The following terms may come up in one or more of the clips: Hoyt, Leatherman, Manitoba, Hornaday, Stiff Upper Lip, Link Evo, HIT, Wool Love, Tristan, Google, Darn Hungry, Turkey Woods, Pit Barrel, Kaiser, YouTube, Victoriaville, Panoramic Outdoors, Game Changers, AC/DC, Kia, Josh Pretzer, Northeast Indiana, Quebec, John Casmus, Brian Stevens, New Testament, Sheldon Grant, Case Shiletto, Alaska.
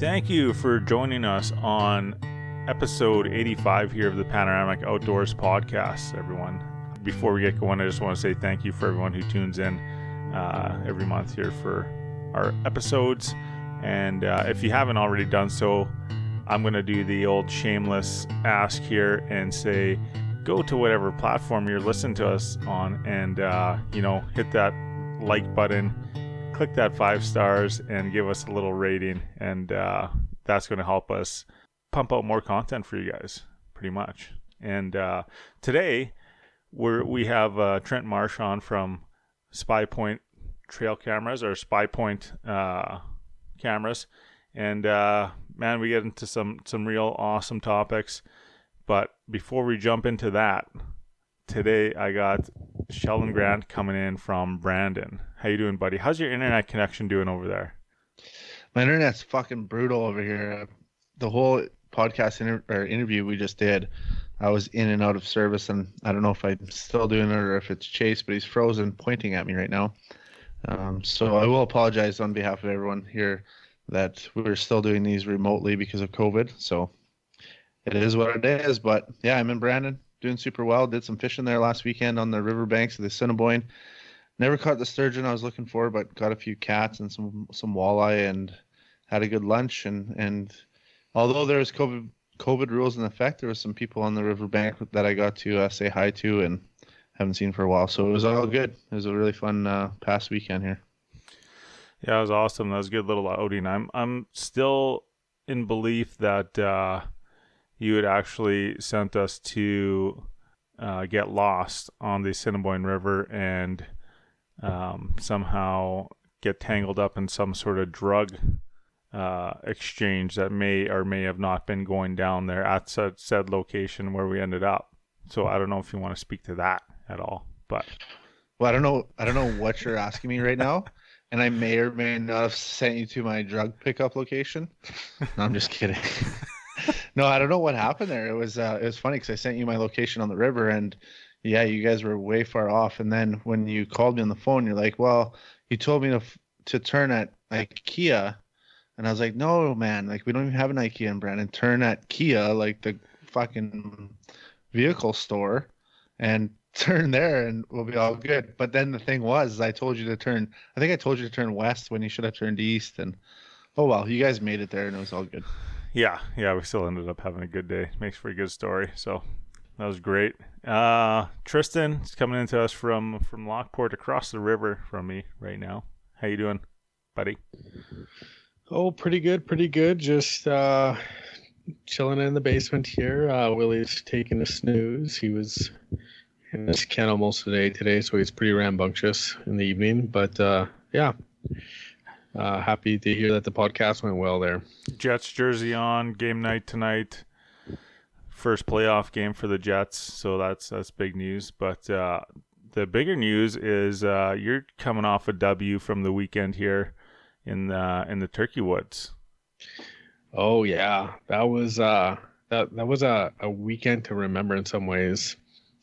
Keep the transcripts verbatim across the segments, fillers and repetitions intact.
Thank you for joining us on episode eighty-five here of the Panoramic Outdoors podcast, everyone. Before we get going, I just want to say thank you for everyone who tunes in uh, every month here for our episodes. And uh, if you haven't already done so, I'm going to do the old shameless ask here and say, go to whatever platform you're listening to us on and, uh, you know, hit that like button, click that five stars and give us a little rating. And uh, that's going to help us pump out more content for you guys, pretty much. And uh, today we're, we have uh, Trent Marsh on from Spy Point Trail Cameras or Spy Point uh, cameras. And uh, man, we get into some, some real awesome topics. But before we jump into that, today I got Sheldon Grant coming in from Brandon. How you doing, buddy? How's your internet connection doing over there? My internet's fucking brutal over here. The whole podcast inter- or interview we just did, I was in and out of service, and I don't know if I'm still doing it or if it's Chase, but he's frozen pointing at me right now. Um, so I will apologize on behalf of everyone here that we're still doing these remotely because of COVID. So it is what it is, but yeah, I'm in Brandon, doing super well. Did some fishing there last weekend on the riverbanks of the Assiniboine. Never caught the sturgeon I was looking for, but got a few cats and some some walleye and had a good lunch. And, and although there was COVID, COVID rules in effect, there was some people on the riverbank that I got to uh, say hi to and haven't seen for a while. So it was all good. It was a really fun uh, past weekend here. Yeah, it was awesome. That was a good little outing. I'm, I'm still in belief that... Uh... you had actually sent us to uh, get lost on the Assiniboine River and um, somehow get tangled up in some sort of drug uh, exchange that may or may have not been going down there at said, said location where we ended up. So I don't know if you want to speak to that at all. But well, I don't know. I don't know what you're asking me right now. And I may or may not have sent you to my drug pickup location. No, I'm just kidding. No, I don't know what happened there. It was uh, it was funny because I sent you my location on the river, and yeah, you guys were way far off. And then when you called me on the phone, you're like, "Well, you told me to f- to turn at IKEA," and I was like, "No, man, like we don't even have an IKEA in Brandon. Turn at Kia, like the fucking vehicle store, and turn there, and we'll be all good." But then the thing was, I told you to turn. I think I told you to turn west when you should have turned east. And oh well, you guys made it there, and it was all good. Yeah, yeah, we still ended up having a good day. Makes for a good story, so that was great. Uh, Tristan is coming in to us from, from Lockport across the river from me right now. How you doing, buddy? Oh, pretty good, pretty good. Just uh, chilling in the basement here. Uh, Willie's taking a snooze. He was in his kennel most of the day today, so he's pretty rambunctious in the evening. But, uh, yeah. Uh, happy to hear that the podcast went well there. Jets jersey on, game night tonight. First playoff game for the Jets, so that's that's big news. But uh, the bigger news is uh, you're coming off a W from the weekend here in the in the Turkey Woods. Oh yeah, that was uh, that that was a, a weekend to remember in some ways.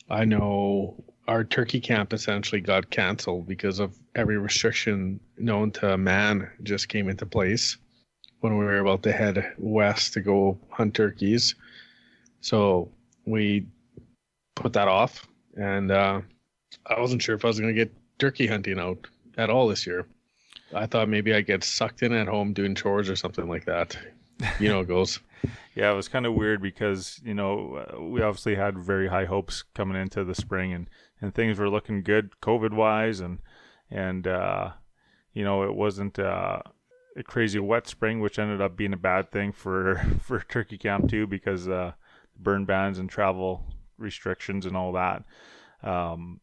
I know. Our turkey camp essentially got canceled because of every restriction known to man just came into place when we were about to head west to go hunt turkeys. So we put that off, and uh, I wasn't sure if I was going to get turkey hunting out at all this year. I thought maybe I'd get sucked in at home doing chores or something like that. You know, it goes. Yeah, it was kind of weird because, you know, we obviously had very high hopes coming into the spring, and, and things were looking good COVID-wise, and, and uh, you know, it wasn't uh, a crazy wet spring, which ended up being a bad thing for, for turkey camp too because uh, burn bans and travel restrictions and all that. Um,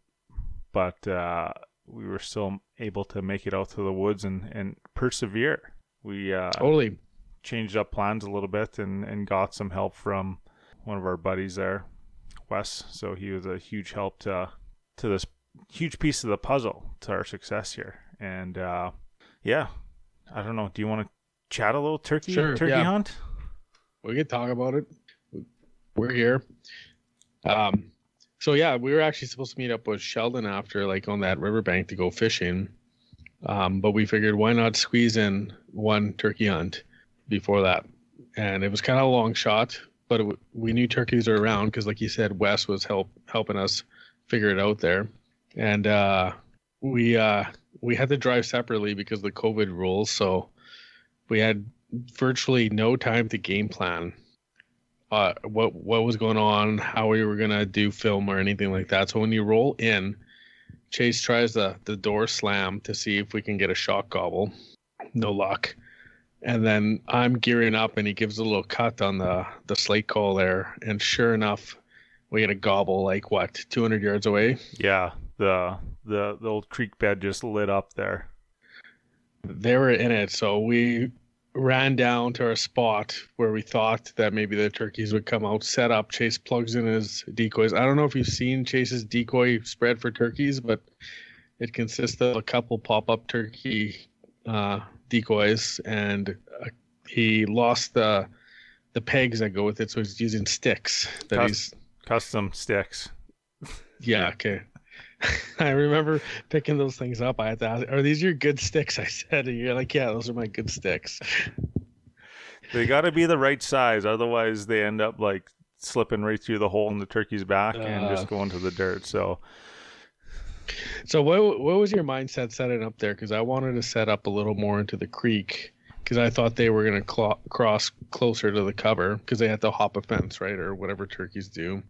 but uh, we were still able to make it out to the woods and, and persevere. We uh, totally changed up plans a little bit and, and got some help from one of our buddies there, Wes. So he was a huge help to, to this huge piece of the puzzle to our success here. And uh, yeah, I don't know. Do you want to chat a little turkey sure, turkey yeah. hunt? We could talk about it. We're here. Um, so yeah, we were actually supposed to meet up with Sheldon after, like on that riverbank to go fishing. Um, but we figured why not squeeze in one turkey hunt? before that. And it was kind of a long shot, but it, we knew turkeys are around because, like you said, Wes was help helping us figure it out there. And uh, we uh, we had to drive separately because of the COVID rules. So we had virtually no time to game plan uh, what what was going on, how we were going to do film or anything like that. So when you roll in, Chase tries the, the door slam to see if we can get a shot gobble. No luck. And then I'm gearing up, and he gives a little cut on the, the slate call there. And sure enough, we get a gobble, like, what, two hundred yards away? Yeah, the the, the old creek bed just lit up there. They were in it, so we ran down to our spot where we thought that maybe the turkeys would come out, set up. Chase plugs in his decoys. I don't know if you've seen Chase's decoy spread for turkeys, but it consists of a couple pop-up turkey uh, decoys, and uh, he lost the the pegs that go with it, so he's using sticks. That Cust- he's Custom sticks. Yeah, okay. I remember picking those things up. I had to ask, are these your good sticks? I said, and you're like, yeah, those are my good sticks. They got to be the right size. Otherwise, they end up like slipping right through the hole in the turkey's back uh, and just going to the dirt. So so what what was your mindset setting up there? Because I wanted to set up a little more into the creek because I thought they were going to cl- cross closer to the cover because they had to hop a fence, right? Or whatever turkeys do.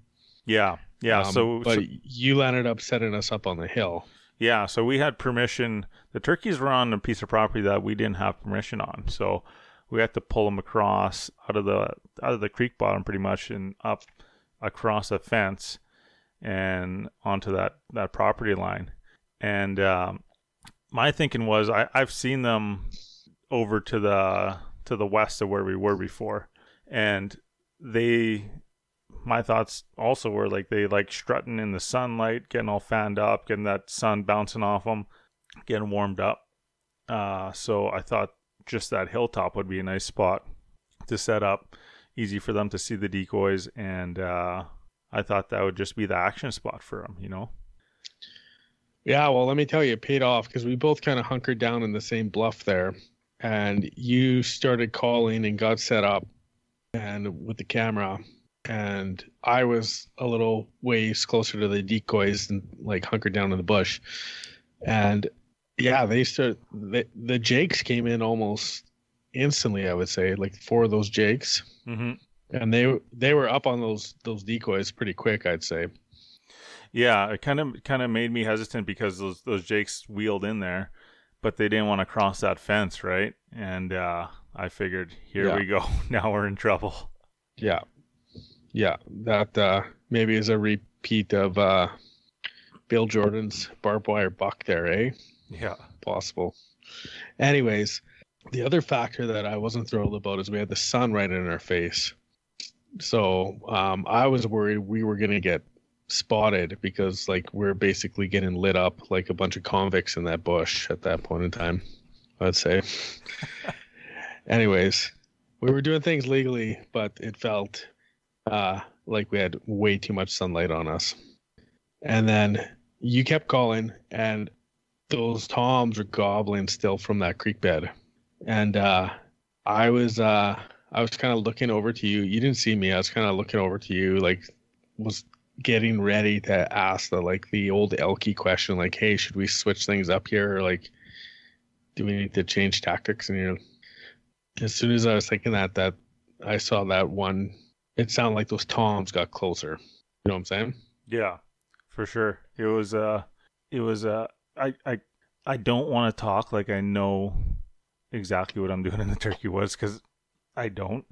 Yeah. Yeah, um, so but so, you landed up setting us up on the hill. Yeah, so we had permission. The turkeys were on a piece of property that we didn't have permission on, so we had to pull them across out of the out of the creek bottom, pretty much, and up across a fence and onto that, that property line. And um, my thinking was, I, I've seen them over to the to the west of where we were before, and they. My thoughts also were like they like strutting in the sunlight, getting all fanned up, getting that sun bouncing off them, getting warmed up. Uh, so I thought just that hilltop would be a nice spot to set up, easy for them to see the decoys. And uh, I thought that would just be the action spot for them, you know? Yeah, well, let me tell you, it paid off because we both kind of hunkered down in the same bluff there. And you started calling and got set up and with the camera. And I was a little ways closer to the decoys and like hunkered down in the bush. And yeah, they start the, the jakes came in almost instantly, I would say, like four of those jakes. Mm-hmm. And they they were up on those those decoys pretty quick, I'd say. Yeah, it kind of kind of made me hesitant because those those jakes wheeled in there, but they didn't want to cross that fence, right? And uh, I figured, here yeah. we go. Now we're in trouble. Yeah. Yeah, that uh, maybe is a repeat of uh, Bill Jordan's barbed wire buck there, eh? Yeah. Possible. Anyways, the other factor that I wasn't thrilled about is we had the sun right in our face. So um, I was worried we were going to get spotted because like we're basically getting lit up like a bunch of convicts in that bush at that point in time, I'd say. Anyways, we were doing things legally, but it felt... Uh, like we had way too much sunlight on us. And then you kept calling, and those toms were gobbling still from that creek bed. And uh, I was uh, I was kind of looking over to you. You didn't see me. I was kind of looking over to you, like was getting ready to ask the like the old Elkie question, like, hey, should we switch things up here? Or like, do we need to change tactics? And you, as soon as I was thinking that, that I saw that one. It sounded like those toms got closer. You know what I'm saying? Yeah, for sure. It was, uh, it was, uh, I, I, I don't want to talk like I know exactly what I'm doing in the turkey woods because I don't.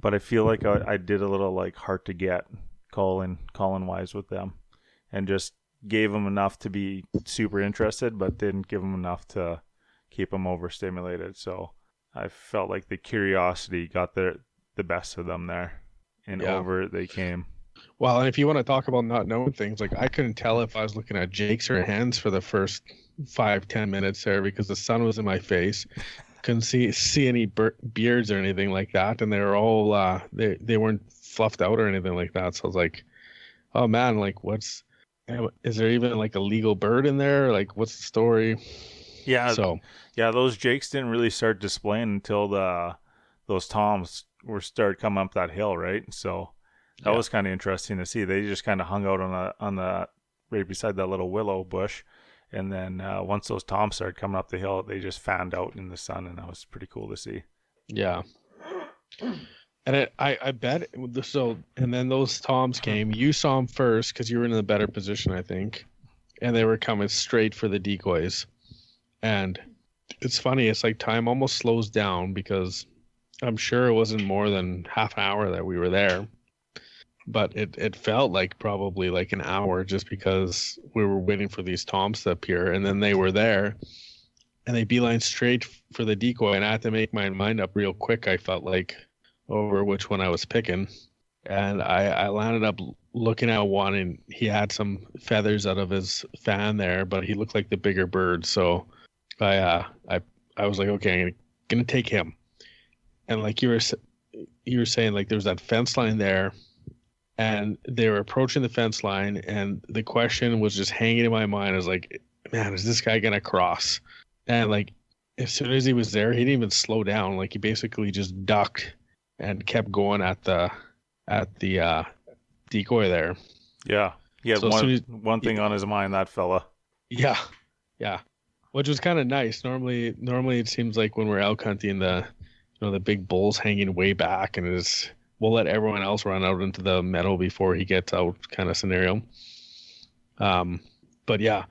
But I feel like I, I did a little like hard to get calling, calling wise with them and just gave them enough to be super interested, but didn't give them enough to keep them overstimulated. So I felt like the curiosity got their, the best of them there and yeah. over they came. Well, and if you want to talk about not knowing things, like I couldn't tell if I was looking at jakes or hens for the first five, ten minutes there because the sun was in my face. Couldn't see see any beards or anything like that. And they were all, uh, they, they weren't fluffed out or anything like that. So I was like, oh man, like what's, is there even like a legal bird in there? Like what's the story? Yeah. So yeah, those jakes didn't really start displaying until the those toms were started coming up that hill, right? So that yeah. was kind of interesting to see. They just kind of hung out on the on the right beside that little willow bush, and then uh, once those toms started coming up the hill, they just fanned out in the sun, and that was pretty cool to see. Yeah. And it, I, I bet so. And then those toms came. You saw them first because you were in a better position, I think. And they were coming straight for the decoys. And it's funny. It's like time almost slows down because I'm sure it wasn't more than half an hour that we were there. But it, it felt like probably like an hour just because we were waiting for these toms to appear. And then they were there. And they beeline straight for the decoy. And I had to make my mind up real quick, I felt like, over which one I was picking. And I, I landed up looking at one, and he had some feathers out of his fan there, but he looked like the bigger bird. So I uh, I, I was like, okay, I'm going to take him. And like you were you were saying, like there was that fence line there, and they were approaching the fence line, and the question was just hanging in my mind. I was like, man, is this guy going to cross? And like as soon as he was there, he didn't even slow down. Like he basically just ducked and kept going at the at the uh, decoy there. Yeah. He had so one, as as, one thing yeah. on his mind, that fella. Yeah. Yeah. Which was kind of nice. Normally normally it seems like when we're elk hunting, the you know the big bull's hanging way back, and is we'll let everyone else run out into the meadow before he gets out kind of scenario. Um but yeah.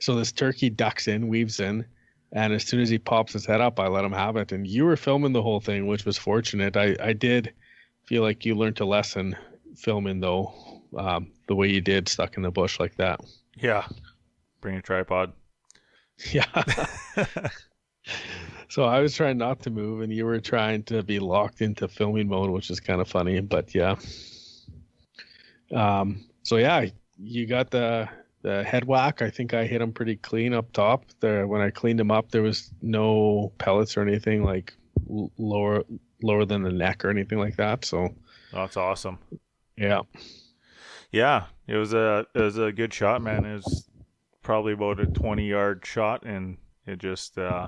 So this turkey ducks in, weaves in. And as soon as he pops his head up, I let him have it. And you were filming the whole thing, which was fortunate. I, I did feel like you learned a lesson filming, though, um, the way you did stuck in the bush like that. Yeah. Bring a tripod. Yeah. So I was trying not to move, and you were trying to be locked into filming mode, which is kind of funny. But, yeah. Um. So, yeah, you got the... The head whack, I think I hit him pretty clean up top. There, when I cleaned him up, there was no pellets or anything like l- lower lower than the neck or anything like that. So oh, that's awesome. Yeah, yeah, it was a it was a good shot, man. It was probably about a twenty yard shot, and it just uh,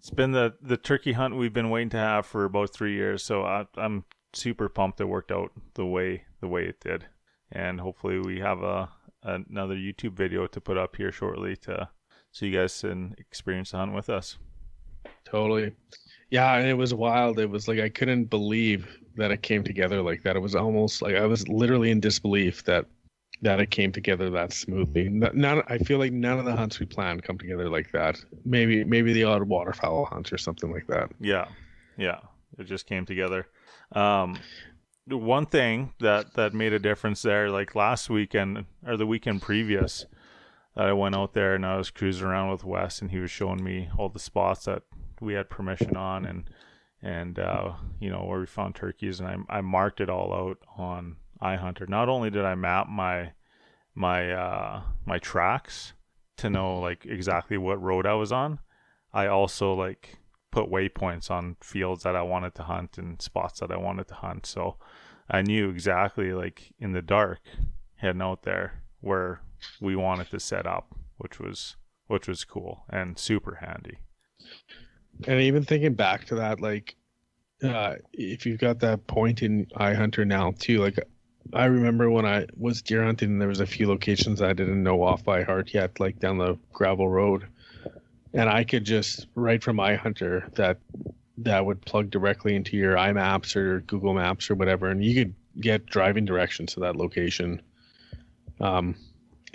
it's been the, the turkey hunt we've been waiting to have for about three years. So I, I'm super pumped it worked out the way the way it did. And hopefully we have a another YouTube video to put up here shortly to so you guys can experience the hunt with us. Totally. Yeah, and it was wild. It was like I couldn't believe that it came together like that. It was almost like I was literally in disbelief that that it came together that smoothly. None, I feel like none of the hunts we planned come together like that. Maybe maybe the odd waterfowl hunt or something like that. Yeah, yeah. It just came together. Um One thing that, that made a difference there, like last weekend or the weekend previous, I went out there and I was cruising around with Wes, and he was showing me all the spots that we had permission on, and and uh, you know where we found turkeys, and I I marked it all out on iHunter. Not only did I map my my uh, my tracks to know like exactly what road I was on, I also like put waypoints on fields that I wanted to hunt and spots that I wanted to hunt. So I knew exactly like in the dark heading out there where we wanted to set up, which was, which was cool and super handy. And even thinking back to that, like uh, if you've got that point in iHunter now too, like I remember when I was deer hunting and there was a few locations I didn't know off by heart yet, like down the gravel road. And I could just, right from iHunter, that that would plug directly into your iMaps or Google Maps or whatever, and you could get driving directions to that location um,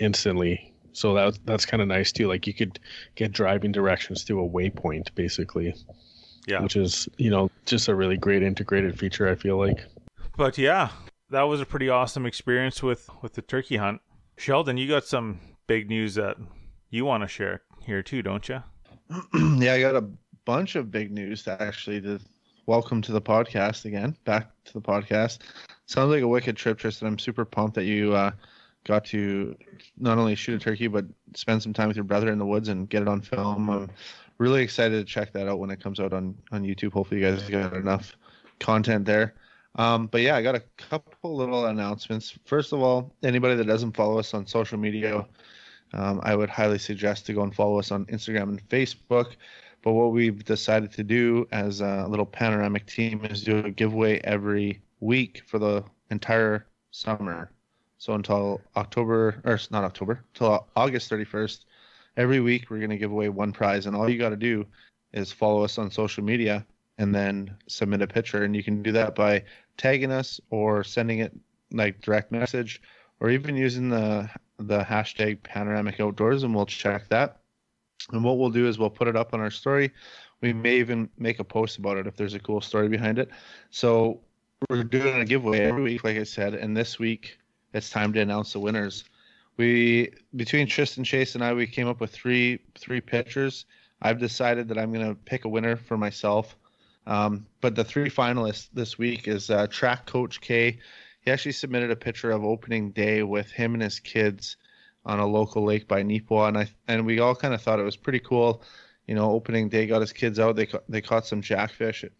instantly. So that, that's kind of nice, too. Like, you could get driving directions through a waypoint, basically. Yeah. Which is, you know, just a really great integrated feature, I feel like. But, yeah, that was a pretty awesome experience with, with the turkey hunt. Sheldon, you got some big news that you want to share here, too, don't you? Yeah, I got a bunch of big news to actually to welcome to the podcast again. Back to the podcast. Sounds like a wicked trip, Tristan. I'm super pumped that you uh, got to not only shoot a turkey, but spend some time with your brother in the woods and get it on film. I'm really excited to check that out when it comes out on, on YouTube. Hopefully you guys got enough content there. Um, but yeah, I got a couple little announcements. First of all, anybody that doesn't follow us on social media, um, I would highly suggest to go and follow us on Instagram and Facebook. But what we've decided to do as a little panoramic team is do a giveaway every week for the entire summer. So until October, or not October, until August thirty-first, every week we're going to give away one prize. And all you got to do is follow us on social media and then submit a picture. And you can do that by tagging us or sending it like direct message or even using the, the hashtag Panoramic Outdoors, and we'll check that. And what we'll do is we'll put it up on our story. We may even make a post about it if there's a cool story behind it. So we're doing a giveaway every week, like I said, and this week it's time to announce the winners. We, between Tristan, Chase, and I, we came up with three three pictures. I've decided that I'm going to pick a winner for myself. Um, but the three finalists this week is uh, Track Coach K. He actually submitted a picture of opening day with him and his kids on a local lake by Nipah, and I and we all kind of thought it was pretty cool. You know, opening day, got his kids out. They ca- they caught some jackfish. It,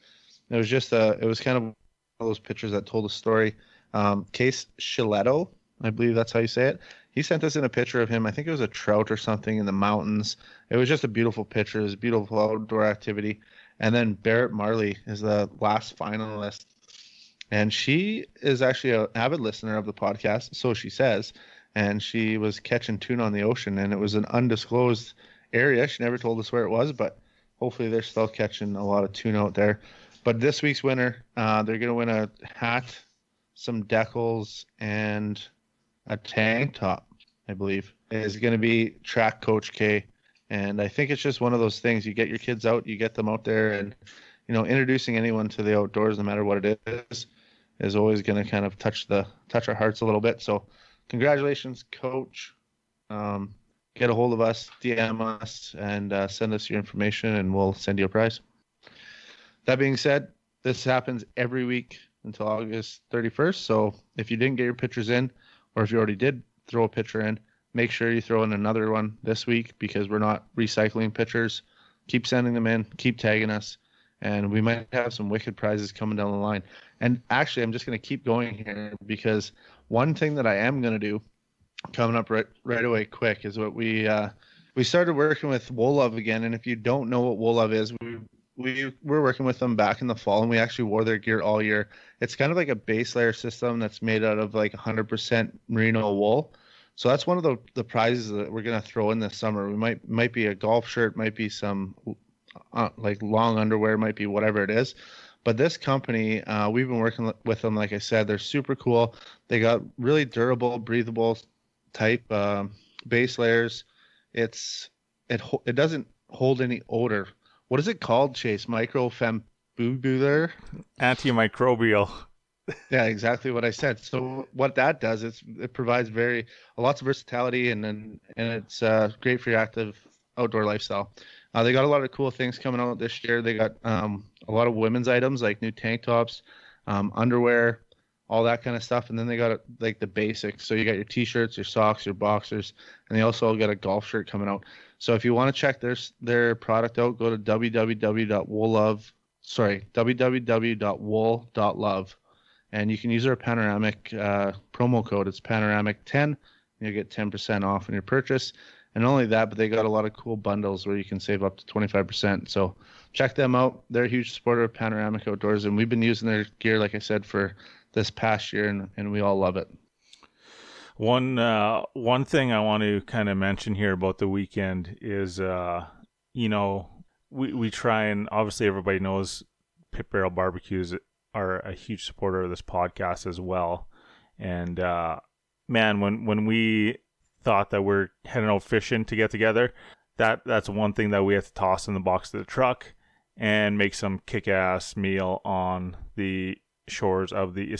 it was just a, it was kind of one of those pictures that told a story. Um, Case Shiletto, I believe that's how you say it. He sent us in a picture of him. I think it was a trout or something in the mountains. It was just a beautiful picture. It was a beautiful outdoor activity. And then Barrett Marley is the last finalist, and she is actually an avid listener of the podcast, so she says. And she was catching tuna on the ocean, and it was an undisclosed area. She never told us where it was, but hopefully they're still catching a lot of tuna out there. But this week's winner, uh, they're going to win a hat, some decals, and a tank top, I believe. It's going to be Track Coach K. And I think it's just one of those things. You get your kids out, you get them out there, and you know, introducing anyone to the outdoors, no matter what it is, is always going to kind of touch the touch our hearts a little bit. So congratulations, Coach. Um, get a hold of us, D M us, and uh, send us your information, and we'll send you a prize. That being said, this happens every week until August thirty-first. So if you didn't get your pictures in, or if you already did throw a picture in, make sure you throw in another one this week, because we're not recycling pictures. Keep sending them in. Keep tagging us. And we might have some wicked prizes coming down the line. And actually, I'm just going to keep going here, because one thing that I am going to do coming up right, right away quick is what we uh, we started working with Wool Love again. And if you don't know what Wool Love is, we, we were working with them back in the fall, and we actually wore their gear all year. It's kind of like a base layer system that's made out of like one hundred percent merino wool. So that's one of the, the prizes that we're going to throw in this summer. We might might be a golf shirt, might be some uh, like long underwear, might be whatever it is. But this company, uh, we've been working with them, like I said. They're super cool. They got really durable, breathable type um, base layers. It's it ho- it doesn't hold any odor. What is it called, Chase? Microfembubular? Antimicrobial. Yeah, exactly what I said. So what that does is it provides very lots of versatility, and and, and it's uh, great for your active outdoor lifestyle. Uh, they got a lot of cool things coming out this year. They got um, a lot of women's items, like new tank tops, um, underwear, all that kind of stuff. And then they got like the basics. So you got your T-shirts, your socks, your boxers, and they also got a golf shirt coming out. So if you want to check their their product out, go to www.woollove, sorry, www dot wool dot love, and you can use our Panoramic uh, promo code. It's Panoramic ten, and you'll get ten percent off on your purchase. And not only that, but they got a lot of cool bundles where you can save up to twenty-five percent. So check them out. They're a huge supporter of Panoramic Outdoors, and we've been using their gear, like I said, for this past year, and, and we all love it. One uh, one thing I want to kind of mention here about the weekend is, uh, you know, we, we try, and obviously everybody knows Pit Barrel Barbecues are a huge supporter of this podcast as well. And, uh, man, when, when we thought that we're heading out fishing to get together, that that's one thing that we have to toss in the box of the truck and make some kick-ass meal on the shores of the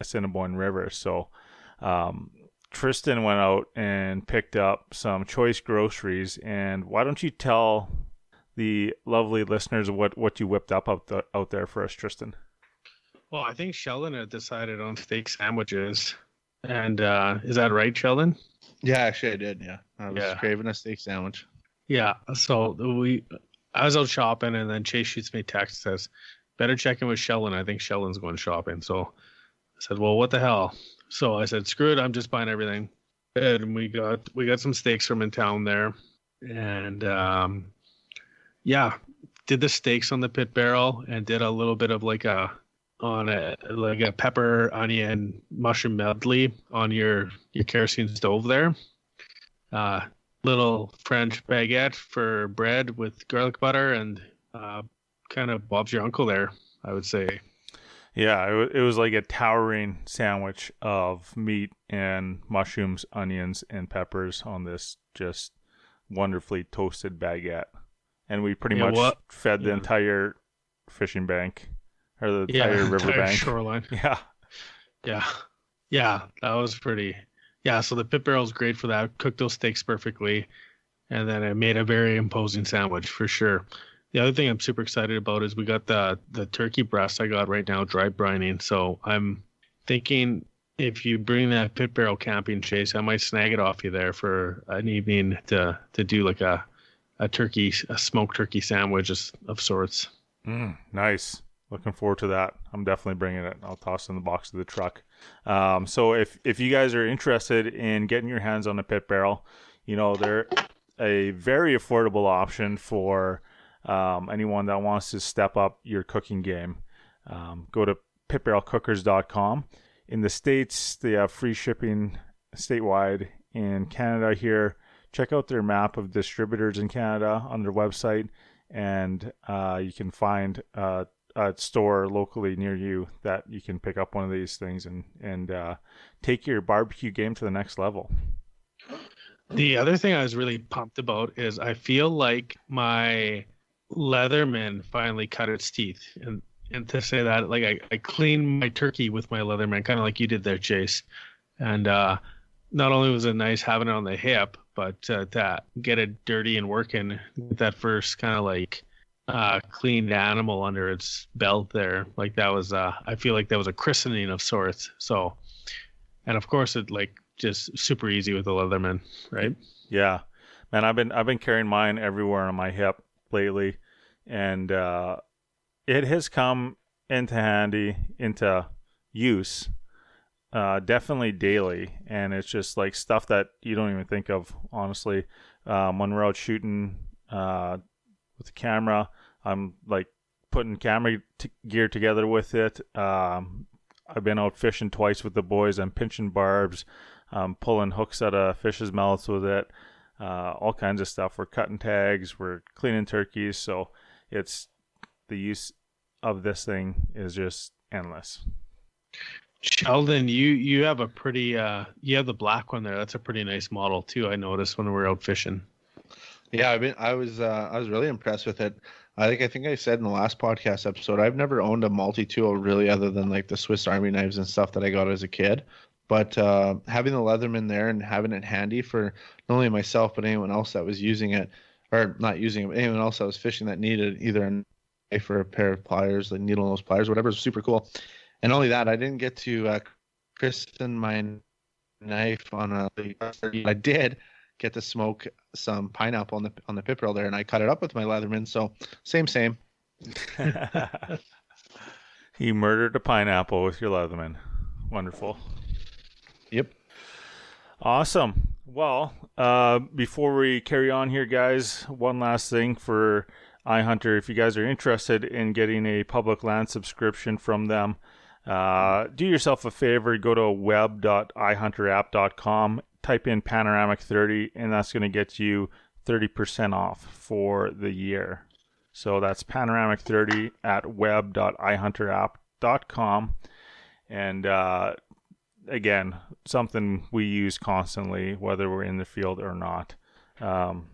Assiniboine River. So um, Tristan went out and picked up some choice groceries, and why don't you tell the lovely listeners what what you whipped up out, the, out there for us, Tristan? Well, I think Sheldon had decided on steak sandwiches, and uh, is that right, Sheldon? Yeah, actually I did, yeah. I was yeah. craving a steak sandwich. Yeah, so we, I was out shopping, and then Chase shoots me a text, says, better check in with Sheldon. I think Sheldon's going shopping. So I said, well, what the hell? So I said, screw it, I'm just buying everything. and we got we got some steaks from in town there, and um, yeah, did the steaks on the Pit Barrel and did a little bit of like a on a like a pepper, onion, mushroom medley on your your kerosene stove there. Uh, little French baguette for bread with garlic butter and uh, kind of Bob's your uncle there, I would say. Yeah, it was like a towering sandwich of meat and mushrooms, onions, and peppers on this just wonderfully toasted baguette. And we pretty yeah, much what? fed the yeah. entire fishing bank, or the yeah, entire river entire bank. shoreline. Yeah. Yeah. Yeah, that was pretty. Yeah, so the Pit Barrel is great for that. I cooked those steaks perfectly, and then I made a very imposing sandwich for sure. The other thing I'm super excited about is we got the the turkey breast I got right now dry brining. So I'm thinking if you bring that Pit Barrel camping chase, I might snag it off you there for an evening to to do like a a turkey a smoked turkey sandwich of sorts. Mm, nice. Looking forward to that. I'm definitely bringing it. I'll toss it in the box of the truck. Um, so if if you guys are interested in getting your hands on a Pit Barrel, you know they're a very affordable option for. Um, anyone that wants to step up your cooking game, um, go to pit barrel cookers dot com. In the States, they have free shipping statewide. In Canada here, check out their map of distributors in Canada on their website, and uh, you can find uh, a store locally near you that you can pick up one of these things and, and uh, take your barbecue game to the next level. The other thing I was really pumped about is I feel like my Leatherman finally cut its teeth, and and to say that, like I, I cleaned my turkey with my Leatherman, kind of like you did there, Chase. And uh, not only was it nice having it on the hip, but uh, to get it dirty and working with that first kind of like uh, cleaned animal under its belt there, like that was uh, I feel like that was a christening of sorts. So, and of course it like just super easy with the Leatherman, right? Yeah, man, I've been I've been carrying mine everywhere on my hip lately, and uh it has come into handy into use uh definitely daily, and it's just like stuff that you don't even think of, honestly. Um when we're out shooting uh with the camera, I'm like putting camera t- gear together with it. um I've been out fishing twice with the boys. I'm pinching barbs, I'm pulling hooks out of fish's mouths with it. Uh, all kinds of stuff. We're cutting tags, we're cleaning turkeys, so it's the use of this thing is just endless. Sheldon, you you have a pretty uh you have the black one there. That's a pretty nice model too, I noticed when we were out fishing. Yeah, I mean, I was uh I was really impressed with it. I think I think I said in the last podcast episode, I've never owned a multi-tool really, other than like the Swiss Army knives and stuff that I got as a kid. But uh, having the Leatherman there and having it handy for not only myself, but anyone else that was using it, or not using it, but anyone else that was fishing that needed either a knife or a pair of pliers, like needle nose pliers, whatever, is super cool. And only that, I didn't get to uh, christen my knife on a. I did get to smoke some pineapple on the on the Pit Barrel there, and I cut it up with my Leatherman. So same, same. You murdered a pineapple with your Leatherman. Wonderful. Yep. Awesome. Well, uh, before we carry on here, guys, one last thing for iHunter. If you guys are interested in getting a public land subscription from them, uh, do yourself a favor. Go to web dot i hunter app dot com, type in Panoramic thirty, and that's going to get you thirty percent off for the year. So that's Panoramic thirty at web dot i hunter app dot com. And, uh, again, something we use constantly, whether we're in the field or not. Um,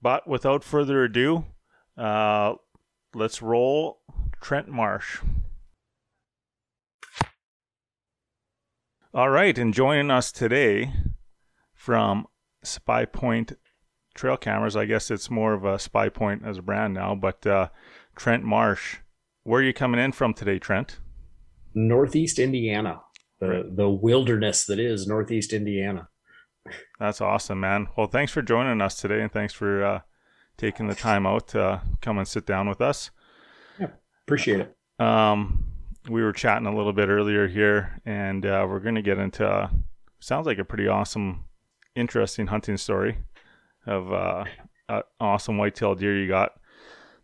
but without further ado, uh, let's roll Trent Marsh. All right, and joining us today from Spy Point Trail Cameras, I guess it's more of a Spy Point as a brand now, but uh, Trent Marsh. Where are you coming in from today, Trent? Northeast Indiana. The, the wilderness that is Northeast Indiana. That's awesome, man. Well, thanks for joining us today, and thanks for uh, taking the time out to uh, come and sit down with us. Yeah, appreciate it. Um, we were chatting a little bit earlier here, and uh, we're going to get into, uh, sounds like a pretty awesome interesting hunting story of uh, an awesome whitetail deer you got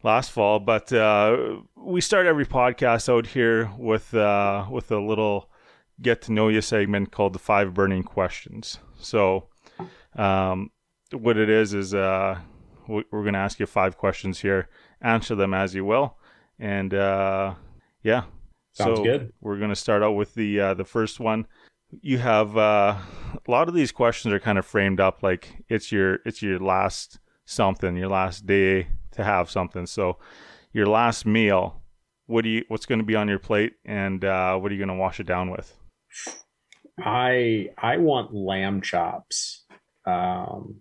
last fall. But uh, we start every podcast out here with uh, with a little get to know you segment called the Five Burning Questions. So um, what it is is uh, we're going to ask you five questions here. Answer them as you will. And uh, yeah, sounds so good. We're going to start out with the uh, the first one. You have uh, a lot of these questions are kind of framed up like it's your it's your last something, your last day to have something. So your last meal, what do you what's going to be on your plate, and uh, what are you going to wash it down with? I I want lamb chops. Um,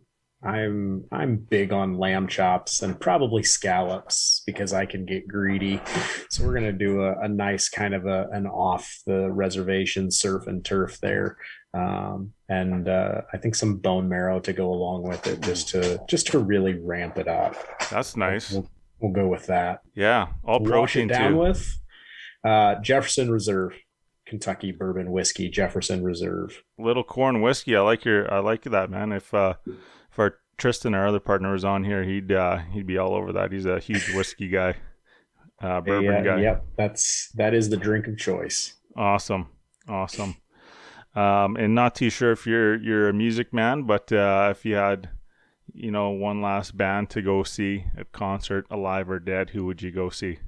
I'm I'm big on lamb chops and probably scallops because I can get greedy. So we're gonna do a, a nice kind of a, an off the reservation surf and turf there, um, and uh, I think some bone marrow to go along with it, just to just to really ramp it up. That's nice. We'll, we'll go with that. Yeah, all protein too. Down with uh, Jefferson Reserve. Kentucky bourbon whiskey, Jefferson Reserve. Little corn whiskey. I like your, I like that, man. If, uh, if our Tristan, our other partner, was on here, he'd, uh, he'd be all over that. He's a huge whiskey guy, uh, bourbon yeah, guy. Yep. That's, that is the drink of choice. Awesome. Awesome. Um, and not too sure if you're, you're a music man, but, uh, if you had, you know, one last band to go see at concert, alive or dead, who would you go see?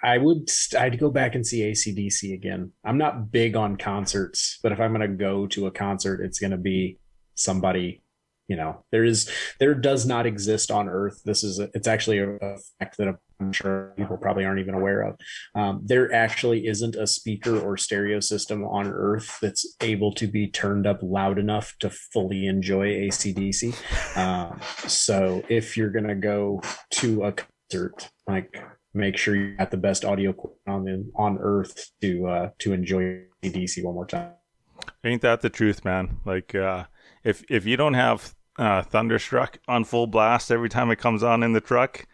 I would, I'd go back and see A C D C again. I'm not big on concerts, but if I'm going to go to a concert, it's going to be somebody, you know, there is, there does not exist on earth. This is, a, it's actually a, a fact that I'm sure people probably aren't even aware of. Um, there actually isn't a speaker or stereo system on earth that's able to be turned up loud enough to fully enjoy A C D C. Um, so if you're going to go to a concert, like, make sure you got the best audio on the, on earth to uh, to enjoy A C D C one more time. Ain't that the truth, man? Like uh, if if you don't have uh, Thunderstruck on full blast every time it comes on in the truck,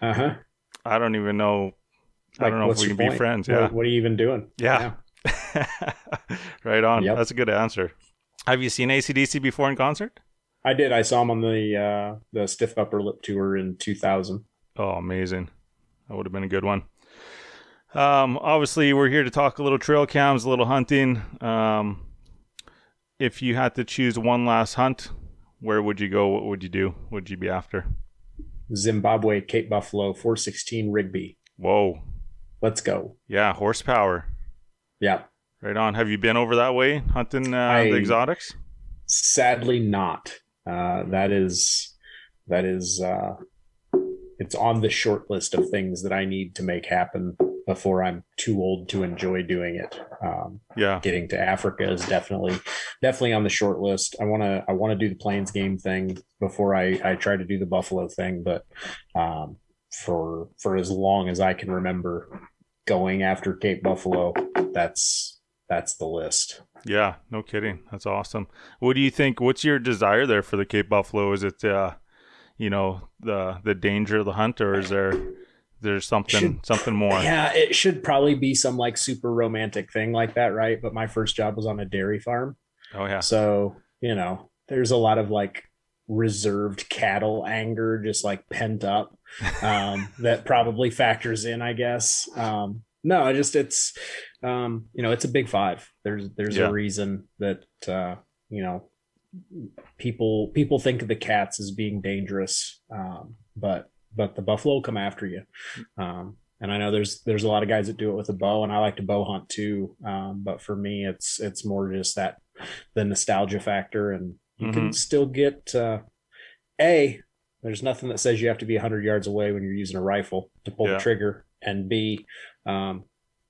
uh-huh. I don't even know. Like, I don't know if we can point? be friends. Yeah. What, what are you even doing? Yeah. yeah. Right on. Yep. That's a good answer. Have you seen A C D C before in concert? I did. I saw them on the uh, the Stiff Upper Lip tour in two thousand. Oh, amazing. That would have been a good one. Um, obviously, we're here to talk a little trail cams, a little hunting. Um, if you had to choose one last hunt, where would you go? What would you do? What would you be after? Zimbabwe, Cape Buffalo, four sixteen Rigby. Whoa. Let's go. Yeah, horsepower. Yeah. Right on. Have you been over that way hunting uh, I, the exotics? Sadly not. Uh, that is... That is... Uh, It's on the short list of things that I need to make happen before I'm too old to enjoy doing it. Um, yeah, getting to Africa is definitely, definitely on the short list. I wanna, I wanna do the Plains game thing before I, I try to do the Buffalo thing. But um, for for as long as I can remember, going after Cape Buffalo, that's that's the list. Yeah, no kidding. That's awesome. What do you think? What's your desire there for the Cape Buffalo? Is it? Uh... You know, the the danger of the hunt, or is there there's something should, something more? Yeah, it should probably be some like super romantic thing like that, right? But my first job was on a dairy farm. Oh yeah. So, you know, there's a lot of like reserved cattle anger just like pent up. Um that probably factors in, I guess. Um no, I just it's um, you know, it's a big five. There's there's yeah. a reason that uh, you know, people people think of the cats as being dangerous, um but but the buffalo come after you, um and I know there's there's a lot of guys that do it with a bow, and I like to bow hunt too, um but for me it's it's more just that the nostalgia factor, and you mm-hmm. can still get uh a there's nothing that says you have to be one hundred yards away when you're using a rifle to pull yeah. the trigger, and b um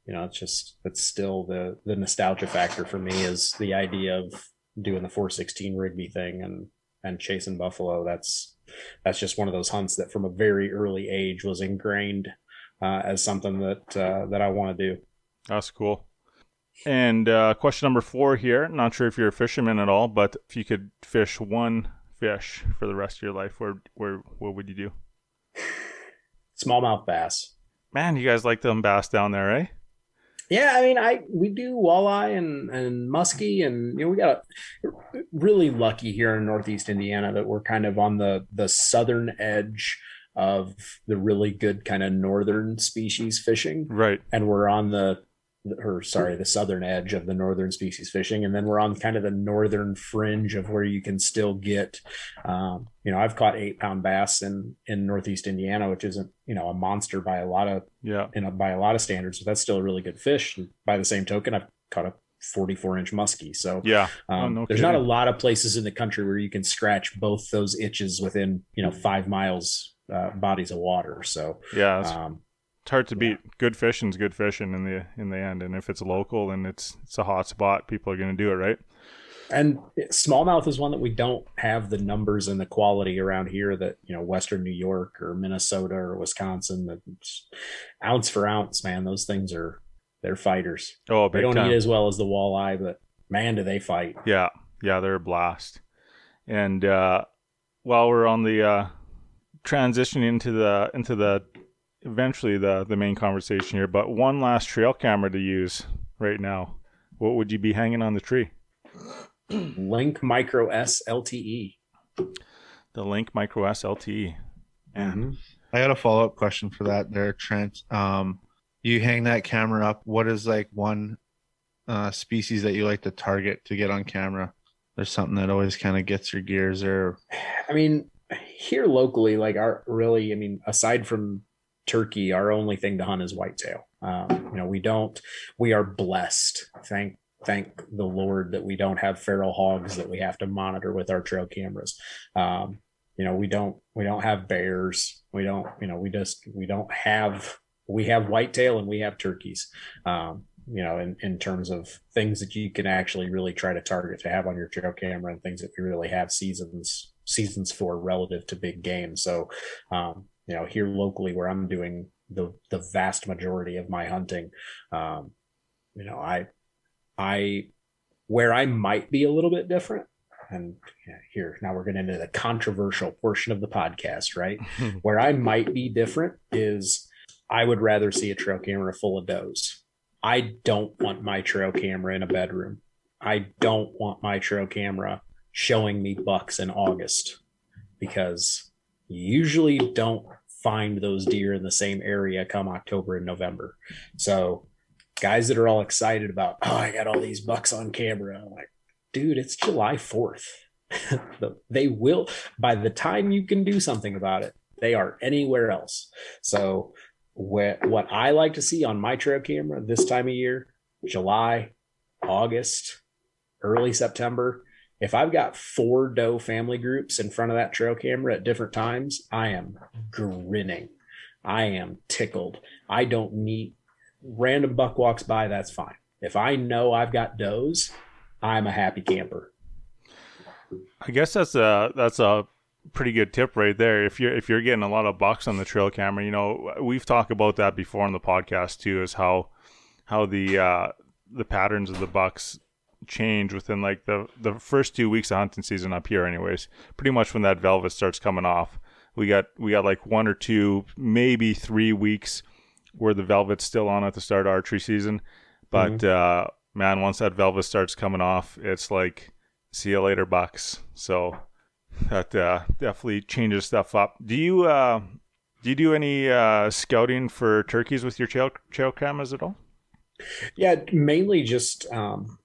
you know it's just it's still the the nostalgia factor for me is the idea of doing the four sixteen Rigby thing and and chasing buffalo. That's that's just one of those hunts that from a very early age was ingrained uh as something that uh that I want to do. That's cool. And uh question number four here, not sure if you're a fisherman at all, but if you could fish one fish for the rest of your life, where where what would you do? Smallmouth bass. Man, you guys like them bass down there, eh? Yeah, I mean, I we do walleye and, and muskie, and you know, we got a, really lucky here in Northeast Indiana that we're kind of on the the southern edge of the really good kind of northern species fishing, right? And we're on the or sorry, the southern edge of the northern species fishing, and then we're on kind of the northern fringe of where you can still get, um, you know, I've caught eight pound bass in in Northeast Indiana, which isn't, you know, a monster by a lot of yeah, you know, by a lot of standards, but that's still a really good fish. And by the same token, I've caught a forty-four inch muskie. So yeah, um, oh, no there's kidding. Not a lot of places in the country where you can scratch both those itches within, you know, five miles uh, bodies of water. So yeah. That's- um, It's hard to beat. Yeah. Good fishing's good fishing in the in the end, and if it's local and it's it's a hot spot, people are going to do it, right? And smallmouth is one that we don't have the numbers and the quality around here that, you know, Western New York or Minnesota or Wisconsin. That ounce for ounce, man, those things are they're fighters. Oh, big they don't time. Eat as well as the walleye, but man, do they fight! Yeah, yeah, they're a blast. And uh, while we're on the uh, transition into the into the eventually the the main conversation here, but one last trail camera to use right now, what would you be hanging on the tree? Link Micro S L T E. The Link Micro S L T E. Mm-hmm. I got a follow-up question for that there, Trent. Um, you hang that camera up, what is like one uh, species that you like to target to get on camera? There's something that always kind of gets your gears there. I mean, here locally, like our really, I mean, aside from turkey, our only thing to hunt is whitetail. Um, you know, we don't, we are blessed. Thank, thank the Lord that we don't have feral hogs that we have to monitor with our trail cameras. Um, you know, we don't, we don't have bears. We don't, you know, we just, we don't have, we have whitetail and we have turkeys. Um, you know, in, in terms of things that you can actually really try to target to have on your trail camera and things that we really have seasons, seasons for relative to big game. So, um, you know, here locally where I'm doing the the vast majority of my hunting, um, you know, I, I, where I might be a little bit different, and you know, here, now we're getting into the controversial portion of the podcast, right? Where I might be different is I would rather see a trail camera full of does. I don't want my trail camera in a bedroom. I don't want my trail camera showing me bucks in August, because you usually don't find those deer in the same area come October and November. So guys that are all excited about, oh, I got all these bucks on camera. I'm like, dude, it's July fourth. They will, by the time you can do something about it, they are anywhere else. So wh- what I like to see on my trail camera this time of year, July, August, early September, if I've got four doe family groups in front of that trail camera at different times, I am grinning. I am tickled. I don't need random buck walks by. That's fine. If I know I've got does, I'm a happy camper. I guess that's a, that's a pretty good tip right there. If you're, if you're getting a lot of bucks on the trail camera, you know, we've talked about that before on the podcast too, is how, how the, uh, the patterns of the bucks change within like the the first two weeks of hunting season up here anyways. Pretty much when that velvet starts coming off, we got we got like one or two, maybe three weeks where the velvet's still on at the start of archery season, but mm-hmm. uh man once that velvet starts coming off, it's like see you later bucks. So that uh definitely changes stuff up. Do you uh do you do any uh scouting for turkeys with your trail trail cameras at all? Yeah, mainly just um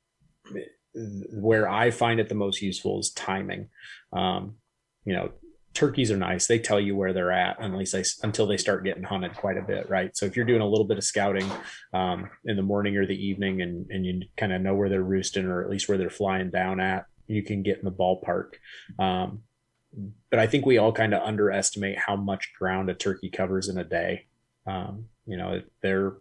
where I find it the most useful is timing. Um, you know, turkeys are nice. They tell you where they're at, unless they, until they start getting hunted quite a bit, right? So if you're doing a little bit of scouting um, in the morning or the evening, and, and you kind of know where they're roosting, or at least where they're flying down at, you can get in the ballpark. Um, but I think we all kind of underestimate how much ground a turkey covers in a day. Um, you know, they're,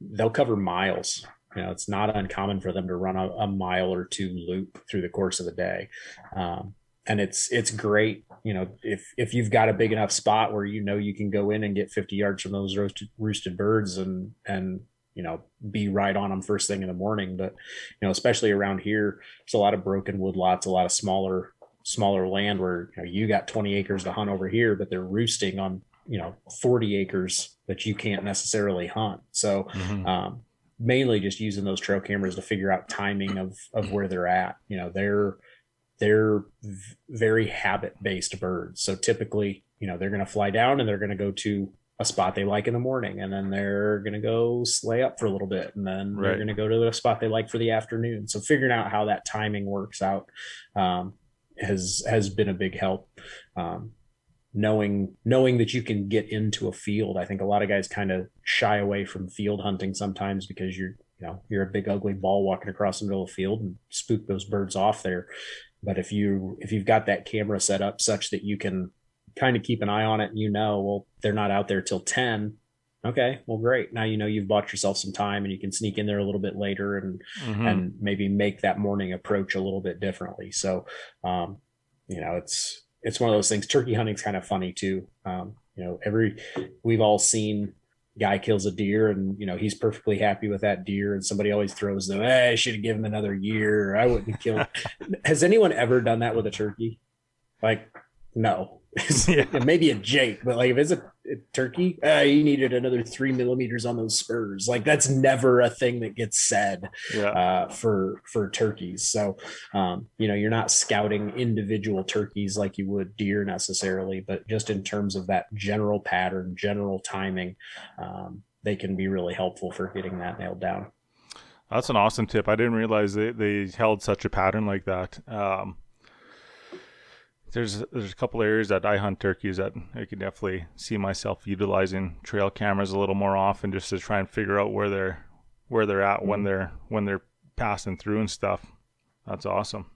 they'll cover miles. You know, it's not uncommon for them to run a, a mile or two loop through the course of the day. Um, and it's, it's great. You know, if, if you've got a big enough spot where, you know, you can go in and get fifty yards from those roosted, roosted birds and, and, you know, be right on them first thing in the morning. But, you know, especially around here, there's a lot of broken wood lots, a lot of smaller, smaller land where, you know, you got twenty acres to hunt over here, but they're roosting on, you know, forty acres that you can't necessarily hunt. So, mm-hmm. um, mainly just using those trail cameras to figure out timing of, of where they're at. You know, they're, they're very habit-based birds. So typically, you know, they're going to fly down and they're going to go to a spot they like in the morning, and then they're going to go sleigh up for a little bit, and then right. they're going to go to the spot they like for the afternoon. So figuring out how that timing works out um, has, has been a big help. Um, knowing, knowing that you can get into a field. I think a lot of guys kind of shy away from field hunting sometimes because you're, you know, you're a big, ugly ball walking across the middle of the field and spook those birds off there. But if you, if you've got that camera set up such that you can kind of keep an eye on it, and you know, well, they're not out there till ten. Okay, well, great. Now, you know, you've bought yourself some time and you can sneak in there a little bit later and, mm-hmm. and maybe make that morning approach a little bit differently. So, um, you know, it's, it's one of those things. Turkey hunting's kind of funny too. Um, you know, every, we've all seen guy kills a deer and, you know, he's perfectly happy with that deer. And somebody always throws them, hey, I should have given him another year. I wouldn't kill him. Has anyone ever done that with a turkey? Like, no. Yeah. Maybe a Jake, but like if it's a, a turkey, uh, he needed another three millimeters on those spurs. Like that's never a thing that gets said yeah. uh, for for turkeys. So um, you know, you're not scouting individual turkeys like you would deer necessarily, but just in terms of that general pattern, general timing, um, they can be really helpful for getting that nailed down. That's an awesome tip. I didn't realize they they held such a pattern like that. Um, There's there's a couple areas that I hunt turkeys that I can definitely see myself utilizing trail cameras a little more often, just to try and figure out where they're where they're at when they're when they're passing through and stuff. That's awesome.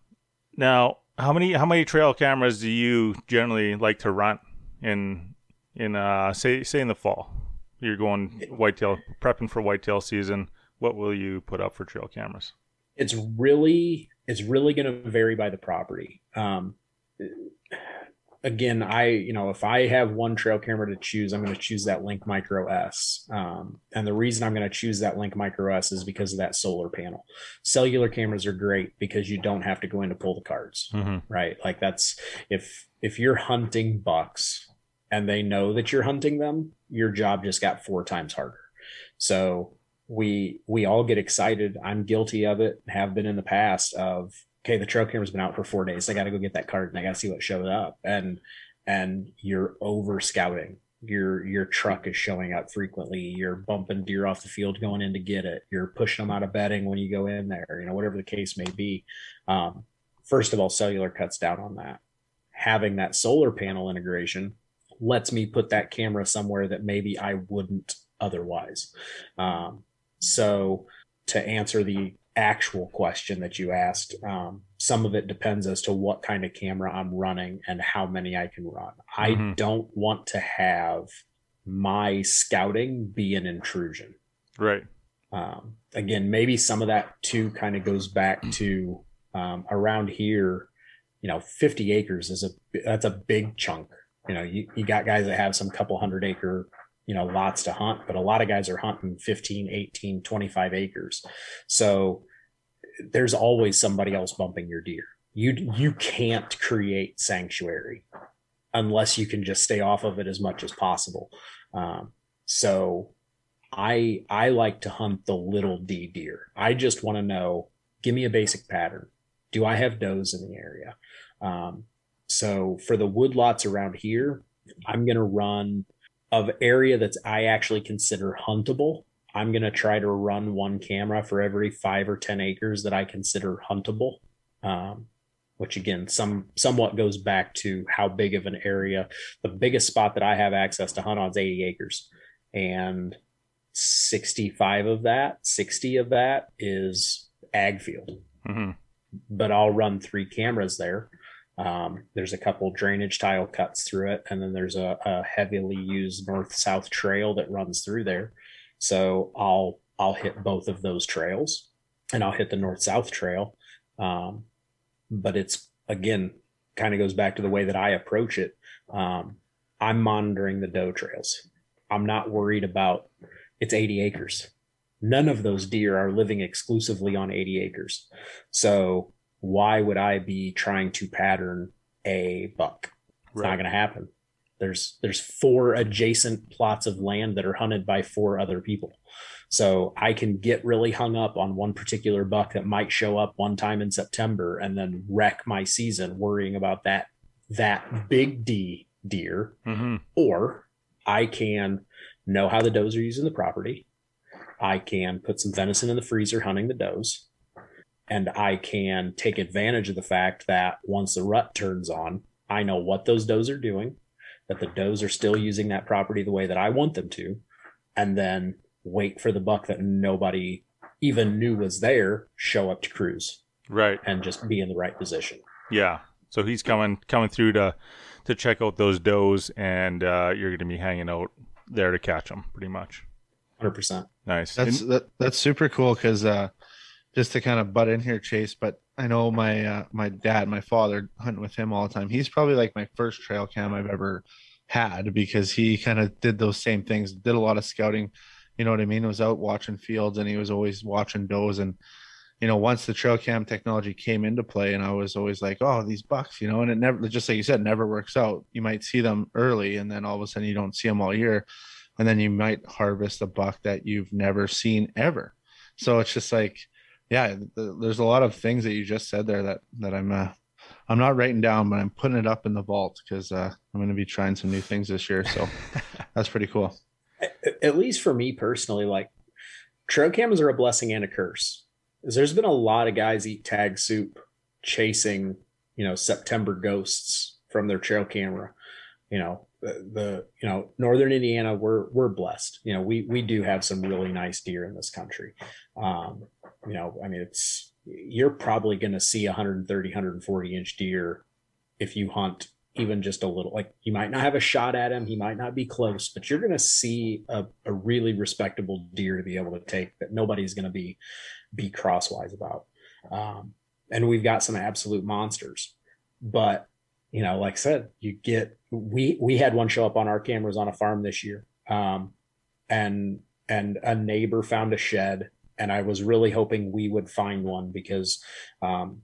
Now, how many how many trail cameras do you generally like to run in in uh say say in the fall? You're going whitetail prepping for whitetail season. What will you put up for trail cameras? It's really it's really going to vary by the property. Um, again, I, you know, if I have one trail camera to choose, I'm going to choose that Link Micro S. Um, and the reason I'm going to choose that Link Micro S is because of that solar panel. Cellular cameras are great because you don't have to go in to pull the cards, mm-hmm. right? Like that's, if, if you're hunting bucks and they know that you're hunting them, your job just got four times harder. So we, we all get excited. I'm guilty of it, have been in the past, of, okay, the trail camera's been out for four days. I got to go get that card and I got to see what showed up. And, and you're over scouting. Your, your truck is showing up frequently. You're bumping deer off the field going in to get it. You're pushing them out of bedding when you go in there, you know, whatever the case may be. Um, first of all, cellular cuts down on that. Having that solar panel integration lets me put that camera somewhere that maybe I wouldn't otherwise. Um, so to answer the actual question that you asked, um, some of it depends as to what kind of camera I'm running and how many I can run. Mm-hmm. I don't want to have my scouting be an intrusion. Right. Um, again, maybe some of that too kind of goes back to um, around here, you know, fifty acres is a, that's a big chunk. You know, you, you got guys that have some couple hundred acre, you know, lots to hunt, but a lot of guys are hunting fifteen, eighteen, twenty-five acres. So there's always somebody else bumping your deer. You, you can't create sanctuary unless you can just stay off of it as much as possible. Um, so I, I like to hunt the little D deer. I just want to know, give me a basic pattern. Do I have does in the area? Um, so for the woodlots around here, I'm going to run, of area that's I actually consider huntable, I'm going to try to run one camera for every five or ten acres that I consider huntable, um, which again, some somewhat goes back to how big of an area. The biggest spot that I have access to hunt on is eighty acres, and sixty-five of that, sixty of that is ag field, mm-hmm. but I'll run three cameras there. Um, there's a couple drainage tile cuts through it, and then there's a, a heavily used north-south trail that runs through there. So I'll I'll hit both of those trails, and I'll hit the north-south trail. Um, but it's, again, kind of goes back to the way that I approach it. Um, I'm monitoring the doe trails. I'm not worried about, it's eighty acres. None of those deer are living exclusively on eighty acres. So why would I be trying to pattern a buck? It's right. not going to happen. There's there's four adjacent plots of land that are hunted by four other people. So I can get really hung up on one particular buck that might show up one time in September and then wreck my season worrying about that that big D deer. Mm-hmm. Or I can know how the does are using the property. I can put some venison in the freezer hunting the does. And I can take advantage of the fact that once the rut turns on, I know what those does are doing, that the does are still using that property the way that I want them to, and then wait for the buck that nobody even knew was there, show up to cruise. Right. And just be in the right position. Yeah. So he's coming coming through to, to check out those does, and uh, you're going to be hanging out there to catch them pretty much. one hundred percent. Nice. That's that, that's super cool because uh, just to kind of butt in here, Chase, but I know my uh, my dad, my father, hunting with him all the time. He's probably like my first trail cam I've ever had because he kind of did those same things, did a lot of scouting. You know what I mean? He was out watching fields and he was always watching does. And, you know, once the trail cam technology came into play, and I was always like, oh, these bucks, you know, and it never, just like you said, never works out. You might see them early and then all of a sudden you don't see them all year. And then you might harvest a buck that you've never seen ever. So it's just like, yeah, th- there's a lot of things that you just said there that, that I'm, uh, I'm not writing down, but I'm putting it up in the vault because uh, I'm going to be trying some new things this year. So that's pretty cool. At least for me personally, like trail cameras are a blessing and a curse. There's been a lot of guys eat tag soup chasing, you know, September ghosts from their trail camera. You know, the, the you know, Northern Indiana, we're, we're blessed. You know, we, we do have some really nice deer in this country. Um, you know, I mean, it's, you're probably going to see one thirty, one forty inch deer if you hunt even just a little. Like, you might not have a shot at him, he might not be close, but you're going to see a, a really respectable deer to be able to take that nobody's going to be be crosswise about. Um, and we've got some absolute monsters, but you know, like I said, you get we we had one show up on our cameras on a farm this year, um, and and a neighbor found a shed, and I was really hoping we would find one because. Um,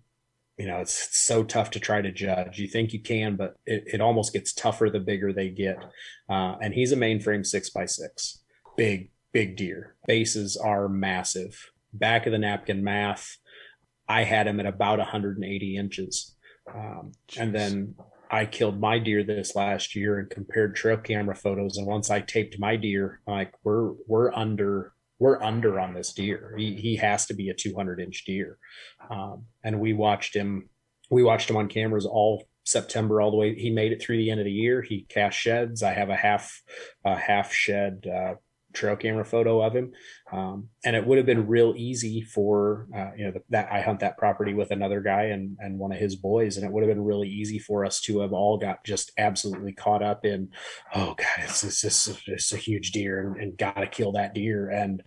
You know, it's, it's so tough to try to judge. You think you can, but it, it almost gets tougher the bigger they get. Uh, and he's a mainframe six by six, big, big deer. Bases are massive. Back of the napkin math, I had him at about one hundred eighty inches. Um, and then I killed my deer this last year and compared trail camera photos. And once I taped my deer, like we're we're under. We're under on this deer. He he has to be a two hundred inch deer. Um, and we watched him, we watched him on cameras all September, all the way. He made it through the end of the year. He cast sheds. I have a half, a half shed uh, trail camera photo of him. Um, and it would have been real easy for, uh, you know, the, that I hunt that property with another guy and, and one of his boys. And it would have been really easy for us to have all got just absolutely caught up in, oh God, it's, it's, it's, it's a huge deer and, and got to kill that deer. And,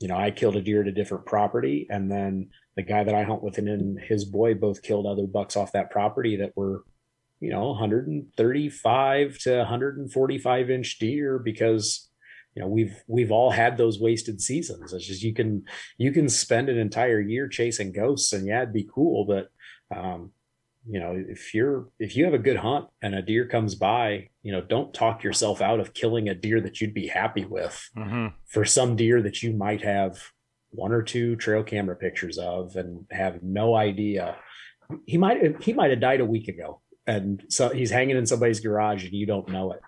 you know, I killed a deer at a different property. And then the guy that I hunt with and his boy both killed other bucks off that property that were, you know, one thirty-five to one forty-five inch deer because, you know, we've, we've all had those wasted seasons. It's just, you can, you can spend an entire year chasing ghosts and yeah, it'd be cool. But, um, you know, if you're, if you have a good hunt and a deer comes by, you know, don't talk yourself out of killing a deer that you'd be happy with mm-hmm. for some deer that you might have one or two trail camera pictures of and have no idea. He might, he might've died a week ago. And so he's hanging in somebody's garage and you don't know it.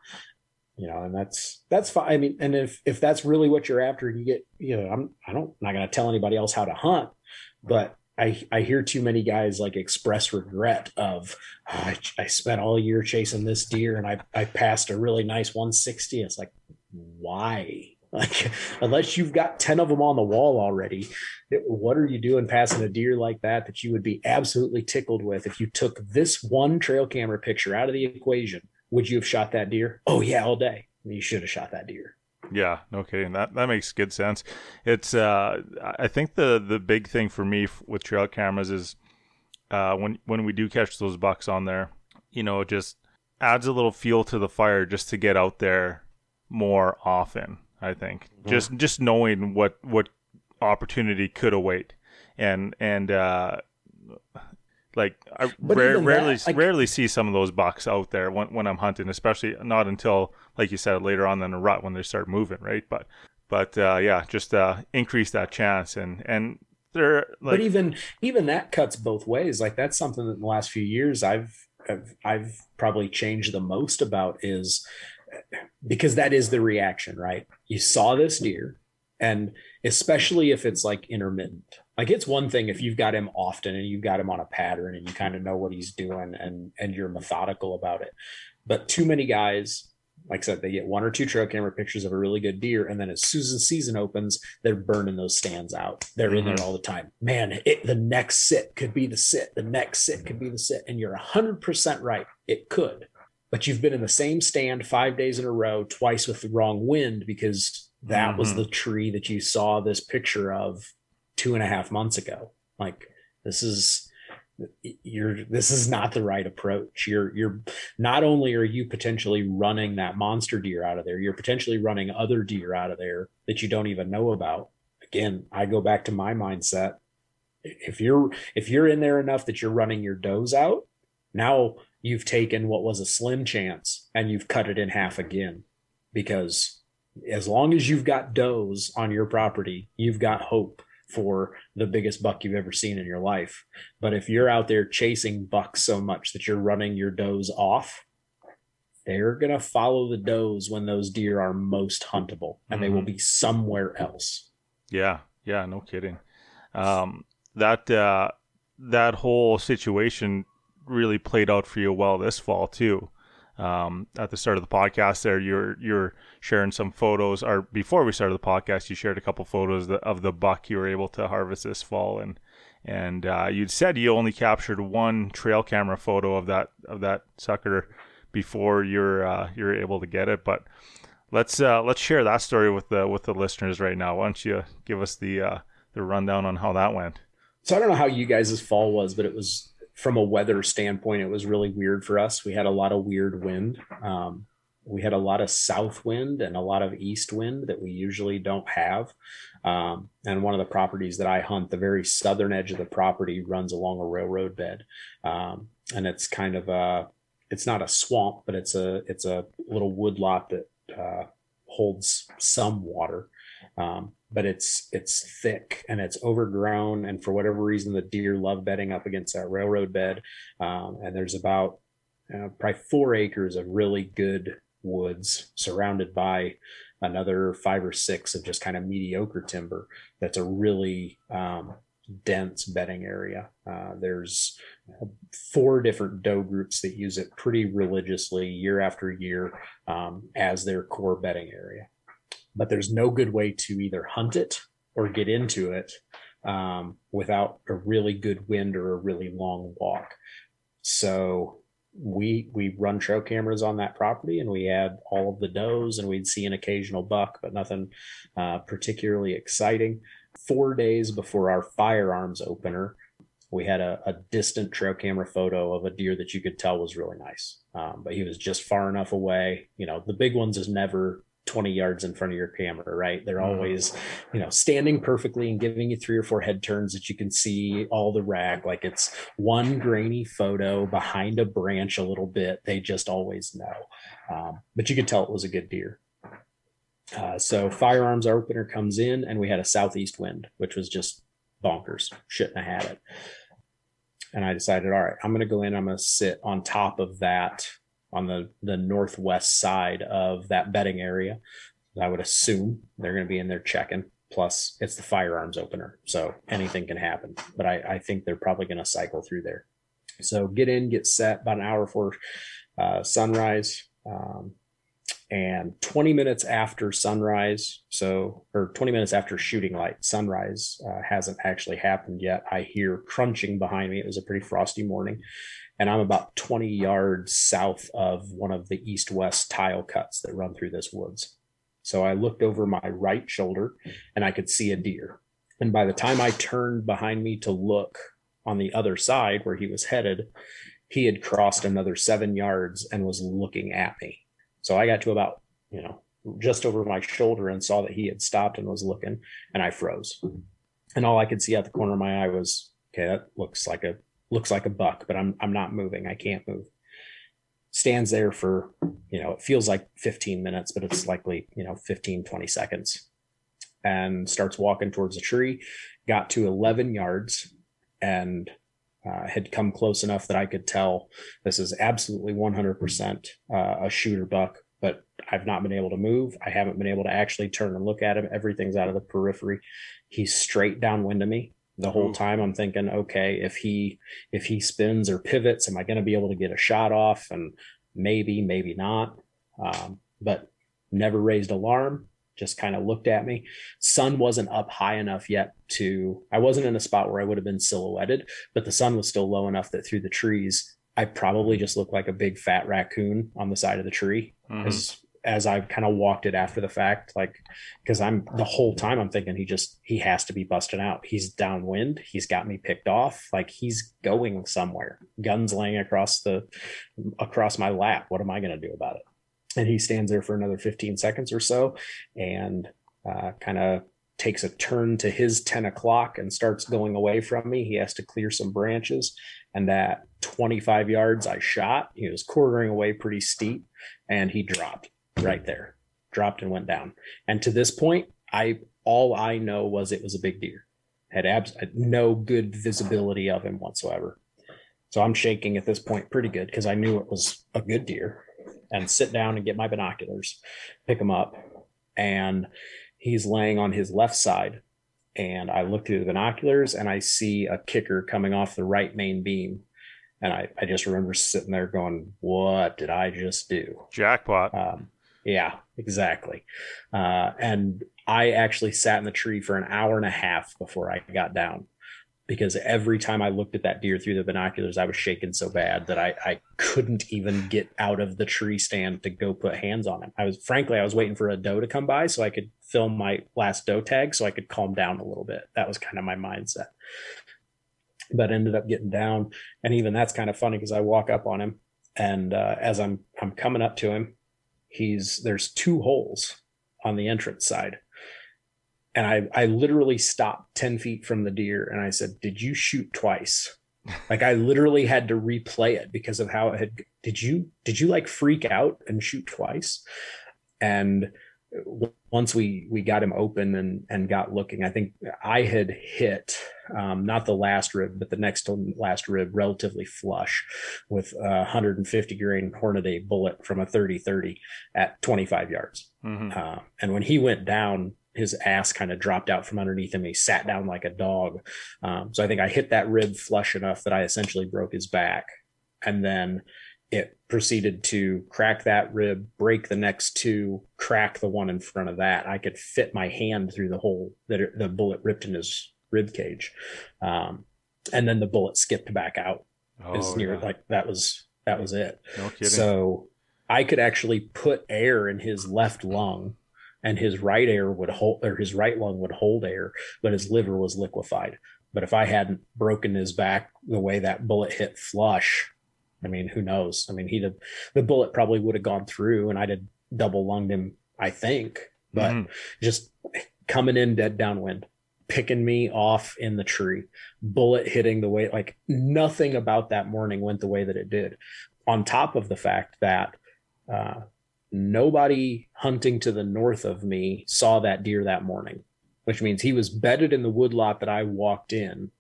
You know, and that's, that's fine. I mean, and if, if that's really what you're after, you get, you know, I'm, I don't, I'm not going to tell anybody else how to hunt, but I, I hear too many guys like express regret of, oh, I, I spent all year chasing this deer and I, I passed a really nice one sixty. It's like, why? Like, unless you've got ten of them on the wall already, it, what are you doing passing a deer like that, that you would be absolutely tickled with? If you took this one trail camera picture out of the equation, would you have shot that deer? Oh yeah, all day. You should have shot that deer. Yeah, no kidding. That that makes good sense. It's uh, I think the the big thing for me with trail cameras is uh, when when we do catch those bucks on there, you know, it just adds a little fuel to the fire just to get out there more often. I think yeah. just just knowing what what opportunity could await, and and uh, Like I rare, that, rarely like, rarely see some of those bucks out there when when I'm hunting, especially not until, like you said, later on in the rut when they start moving, right? But but uh, yeah, just uh, increase that chance and and they're like. But even even that cuts both ways. Like that's something that in the last few years I've I've, I've probably changed the most about is because that is the reaction, right? You saw this deer, and especially if it's like intermittent. Like it's one thing if you've got him often and you've got him on a pattern and you kind of know what he's doing and, and you're methodical about it. But too many guys, like I said, they get one or two trail camera pictures of a really good deer. And then as soon as the season opens, they're burning those stands out. They're mm-hmm. in there all the time. Man, it, the next sit could be the sit. The next sit could be the sit. And you're one hundred percent right. It could. But you've been in the same stand five days in a row, twice with the wrong wind because that mm-hmm. was the tree that you saw this picture of two and a half months ago. Like this is you're this is not the right approach. You're you're not only are you potentially running that monster deer out of there, you're potentially running other deer out of there that you don't even know about. Again, I go back to my mindset. If you're if you're in there enough that you're running your does out, now you've taken what was a slim chance and you've cut it in half again. Because as long as you've got does on your property, you've got hope for the biggest buck you've ever seen in your life. But if you're out there chasing bucks so much that you're running your does off, they're going to follow the does when those deer are most huntable, and mm-hmm. they will be somewhere else. Yeah. Yeah. No kidding. Um, that, uh, that whole situation really played out for you well this fall too. Um, at the start of the podcast there, you're, you're sharing some photos, or before we started the podcast, you shared a couple photos of the, of the buck you were able to harvest this fall. And, and, uh, you'd said you only captured one trail camera photo of that, of that sucker before you're, uh, you're able to get it. But let's, uh, let's share that story with the, with the listeners right now. Why don't you give us the, uh, the rundown on how that went? So I don't know how you guys' fall was, but it was, from a weather standpoint, it was really weird for us. We had a lot of weird wind. Um, we had a lot of south wind and a lot of east wind that we usually don't have. Um, and one of the properties that I hunt, the very southern edge of the property runs along a railroad bed. Um, and it's kind of a, it's not a swamp, but it's a, it's a little woodlot that uh, holds some water. Um, but it's, it's thick and it's overgrown. And for whatever reason, the deer love bedding up against that railroad bed. Um, and there's about, you know, probably four acres of really good woods surrounded by another five or six of just kind of mediocre timber. That's a really, um, dense bedding area. Uh, there's four different doe groups that use it pretty religiously year after year, um, as their core bedding area. But there's no good way to either hunt it or get into it um, without a really good wind or a really long walk. So we we run trail cameras on that property, and we had all of the does, and we'd see an occasional buck, but nothing uh, particularly exciting. Four days before our firearms opener, we had a, a distant trail camera photo of a deer that you could tell was really nice, um, but he was just far enough away. You know, the big ones is never twenty yards in front of your camera, right? They're always, you know, standing perfectly and giving you three or four head turns that you can see all the rack. Like it's one grainy photo behind a branch a little bit. They just always know. Um, but you could tell it was a good deer. Uh, so firearms opener comes in, and we had a southeast wind, which was just bonkers. Shouldn't have had it. And I decided, all right, I'm going to go in. I'm going to sit on top of that, on the, the northwest side of that bedding area. I would assume they're going to be in there checking. Plus, it's the firearms opener, so anything can happen. But I, I think they're probably going to cycle through there. So get in, get set, about an hour before uh, sunrise. Um, and twenty minutes after sunrise, so or twenty minutes after shooting light, sunrise uh, hasn't actually happened yet. I hear crunching behind me. It was a pretty frosty morning. And I'm about twenty yards south of one of the east-west tile cuts that run through this woods. So I looked over my right shoulder, and I could see a deer. And by the time I turned behind me to look on the other side where he was headed, he had crossed another seven yards and was looking at me. So I got to about, you know, just over my shoulder and saw that he had stopped and was looking, and I froze. And all I could see out the corner of my eye was, okay, that looks like a looks like a buck, but I'm I'm not moving. I can't move. Stands there for, you know, it feels like fifteen minutes, but it's likely, you know, fifteen, twenty seconds, and starts walking towards the tree. Got to eleven yards and uh, had come close enough that I could tell this is absolutely one hundred percent uh, a shooter buck, but I've not been able to move. I haven't been able to actually turn and look at him. Everything's out of the periphery. He's straight downwind of me. The whole time I'm thinking, okay, if he if he spins or pivots, am I going to be able to get a shot off? And maybe, maybe not. Um, but never raised alarm, just kind of looked at me. Sun wasn't up high enough yet to, I wasn't in a spot where I would have been silhouetted, but the sun was still low enough that through the trees, I probably just looked like a big fat raccoon on the side of the tree. Mm-hmm. as as I kind of walked it after the fact, like, because I'm the whole time I'm thinking he just, he has to be busting out. He's downwind. He's got me picked off. Like, he's going somewhere. Guns laying across the, across my lap. What am I going to do about it? And he stands there for another fifteen seconds or so, and uh, kind of takes a turn to his ten o'clock and starts going away from me. He has to clear some branches. And that twenty-five yards I shot, he was quartering away pretty steep, and he dropped. Right there, dropped and went down. And to this point, I all I know was it was a big deer. Had abs had no good visibility of him whatsoever. So I'm shaking at this point pretty good because I knew it was a good deer. And sit down and get my binoculars, pick him up, and he's laying on his left side. And I look through the binoculars and I see a kicker coming off the right main beam. And I, I just remember sitting there going, "What did I just do? Jackpot." Um, Yeah, exactly. Uh, and I actually sat in the tree for an hour and a half before I got down, because every time I looked at that deer through the binoculars, I was shaking so bad that I, I couldn't even get out of the tree stand to go put hands on him. I was frankly, I was waiting for a doe to come by so I could film my last doe tag so I could calm down a little bit. That was kind of my mindset, but ended up getting down. And even that's kind of funny because I walk up on him, and uh, as I'm I'm coming up to him, He's there's two holes on the entrance side. And I, I literally stopped ten feet from the deer. And I said, "Did you shoot twice?" Like, I literally had to replay it because of how it had. Did you, did you like freak out and shoot twice? And once we, we got him open and, and got looking, I think I had hit, um, not the last rib, but the next to last rib relatively flush with a one hundred fifty grain Hornaday bullet from a thirty thirty at twenty-five yards. Mm-hmm. Uh, and when he went down, his ass kind of dropped out from underneath him. He sat down like a dog. Um, so I think I hit that rib flush enough that I essentially broke his back. And then it proceeded to crack that rib, break the next two, crack the one in front of that. I could fit my hand through the hole that the bullet ripped in his rib cage. Um, and then the bullet skipped back out. Oh, it's near, yeah. Like that was, that was it. No kidding. So I could actually put air in his left lung, and his right air would hold, or his right lung would hold air, but his liver was liquefied. But if I hadn't broken his back the way that bullet hit flush, I mean, who knows? I mean, he'd have, the bullet probably would have gone through, and I'd have double lunged him, I think. But mm-hmm. just coming in dead downwind, picking me off in the tree, bullet hitting the way, like nothing about that morning went the way that it did. On top of the fact that uh, nobody hunting to the north of me saw that deer that morning, which means he was bedded in the woodlot that I walked in.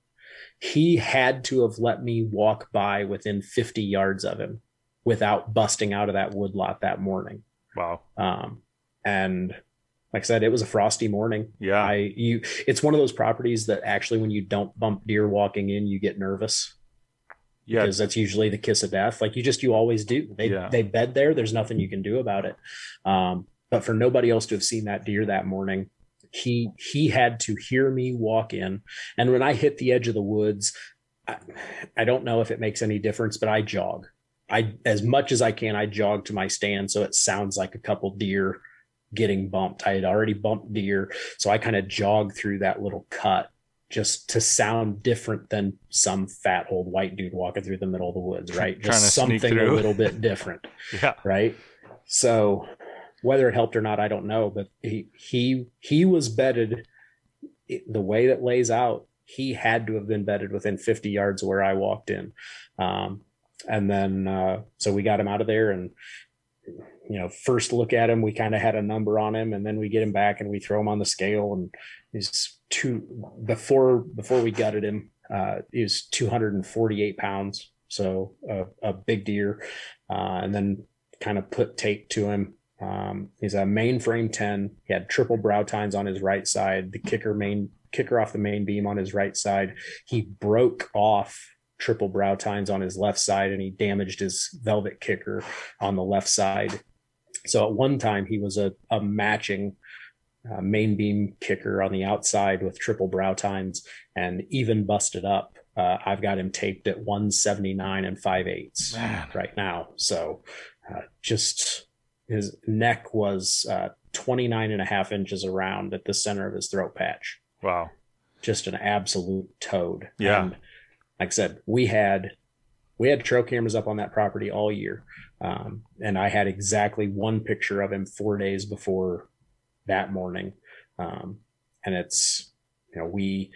He had to have let me walk by within fifty yards of him without busting out of that woodlot that morning. Wow. Um, and like I said, it was a frosty morning. Yeah. I, you, it's one of those properties that actually, when you don't bump deer walking in, you get nervous. Yeah. Because that's usually the kiss of death. Like you just, you always do. They, yeah. they bed there. There's nothing you can do about it. Um, but for nobody else to have seen that deer that morning, He he had to hear me walk in. And when I hit the edge of the woods, I, I don't know if it makes any difference, but I jog. I as much as I can, I jog to my stand. So it sounds like a couple deer getting bumped. I had already bumped deer. So I kind of jogged through that little cut just to sound different than some fat old white dude walking through the middle of the woods, right? Just something a little bit different. Yeah. Right. So whether it helped or not, I don't know, but he, he, he was bedded the way that lays out. he had to have been bedded within fifty yards of where I walked in. Um, and then, uh, so we got him out of there, and, you know, first look at him, we kind of had a number on him, and then we get him back and we throw him on the scale, and he's two before, before we gutted him, uh, he was two hundred forty-eight pounds. So a, a big deer, uh, and then kind of put tape to him. Um, he's a mainframe ten. He had triple brow tines on his right side, the kicker main kicker off the main beam on his right side. He broke off triple brow tines on his left side, and he damaged his velvet kicker on the left side. So at one time he was a, a matching uh, main beam kicker on the outside with triple brow tines, and even busted up. Uh, I've got him taped at one seventy-nine and five eighths right now. So uh, just his neck was uh, twenty-nine and a half inches around at the center of his throat patch. Wow. Just an absolute toad. Yeah. And like I said, we had, we had trail cameras up on that property all year. Um, and I had exactly one picture of him four days before that morning. Um, and it's, you know, we,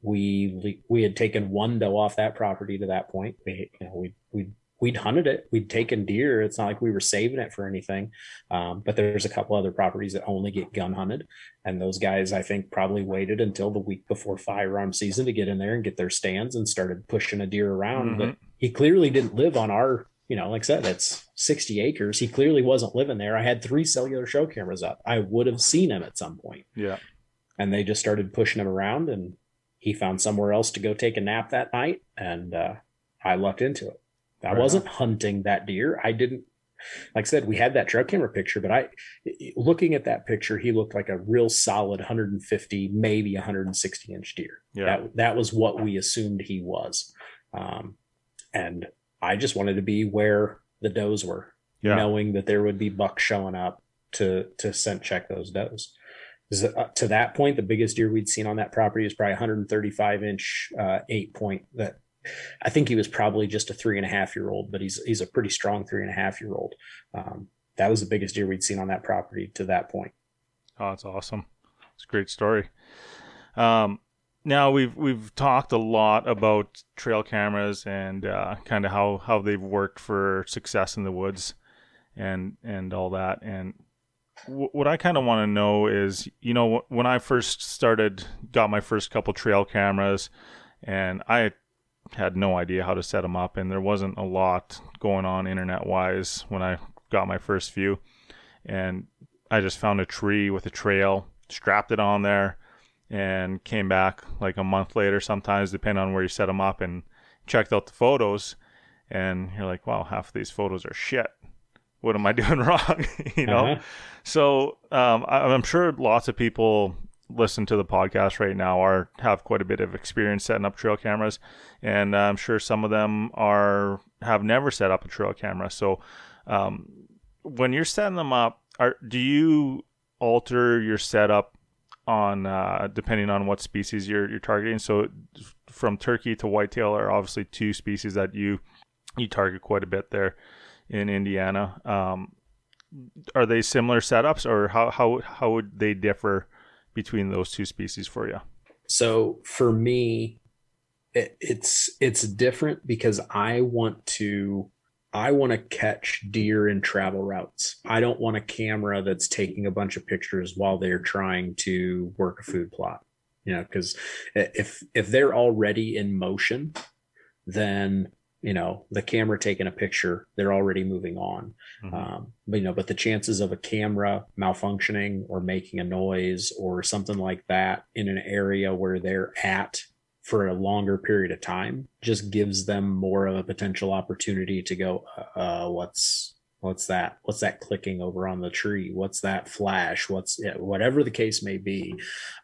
we, we had taken one doe off that property to that point. We, you know, we, we, we'd hunted it. We'd taken deer. It's not like we were saving it for anything. Um, but there's a couple other properties that only get gun hunted. And those guys, I think, probably waited until the week before firearm season to get in there and get their stands and started pushing a deer around. Mm-hmm. But he clearly didn't live on our, you know, like I said, it's sixty acres. He clearly wasn't living there. I had three cellular show cameras up. I would have seen him at some point. Yeah. And they just started pushing him around, and he found somewhere else to go take a nap that night. And uh, I lucked into it. I wasn't hunting that deer. I didn't, like I said, we had that trail camera picture, but I, looking at that picture, he looked like a real solid one fifty, maybe one sixty inch deer. Yeah. That, that was what we assumed he was. Um, and I just wanted to be where the does were, yeah. knowing that there would be bucks showing up to, to scent check those does. Up to that point, the biggest deer we'd seen on that property is probably one thirty-five inch uh, eight point that, I think he was probably just a three and a half year old, but he's, he's a pretty strong three and a half year old. Um, that was the biggest deer we'd seen on that property to that point. Oh, that's awesome. It's a great story. Um, now we've, we've talked a lot about trail cameras and, uh, kind of how, how they've worked for success in the woods and, and all that. And w- what I kind of want to know is, you know, when I first started, got my first couple trail cameras, and I had no idea how to set them up, and there wasn't a lot going on internet wise when I got my first few, and I just found a tree with a trail, strapped it on there, and came back like a month later sometimes, depending on where you set them up, and checked out the photos, and you're like, wow, half of these photos are shit. What am I doing wrong? You know. Uh-huh. So um, I, I'm sure lots of people listen to the podcast right now are have quite a bit of experience setting up trail cameras, and I'm sure some of them are have never set up a trail camera. So um, when you're setting them up, are do you alter your setup on uh, depending on what species you're you're targeting? So from turkey to whitetail are obviously two species that you you target quite a bit there in Indiana. Um, are they similar setups, or how how how would they differ between those two species for you? So for me, it, it's it's different because I want to I want to catch deer in travel routes. I don't want a camera that's taking a bunch of pictures while they're trying to work a food plot. You know, because if if they're already in motion, then you know the camera taking a picture, they're already moving on. Mm-hmm. um but you know but the chances of a camera malfunctioning or making a noise or something like that in an area where they're at for a longer period of time just gives them more of a potential opportunity to go, uh what's what's that what's that clicking over on the tree, what's that flash, what's yeah, whatever the case may be.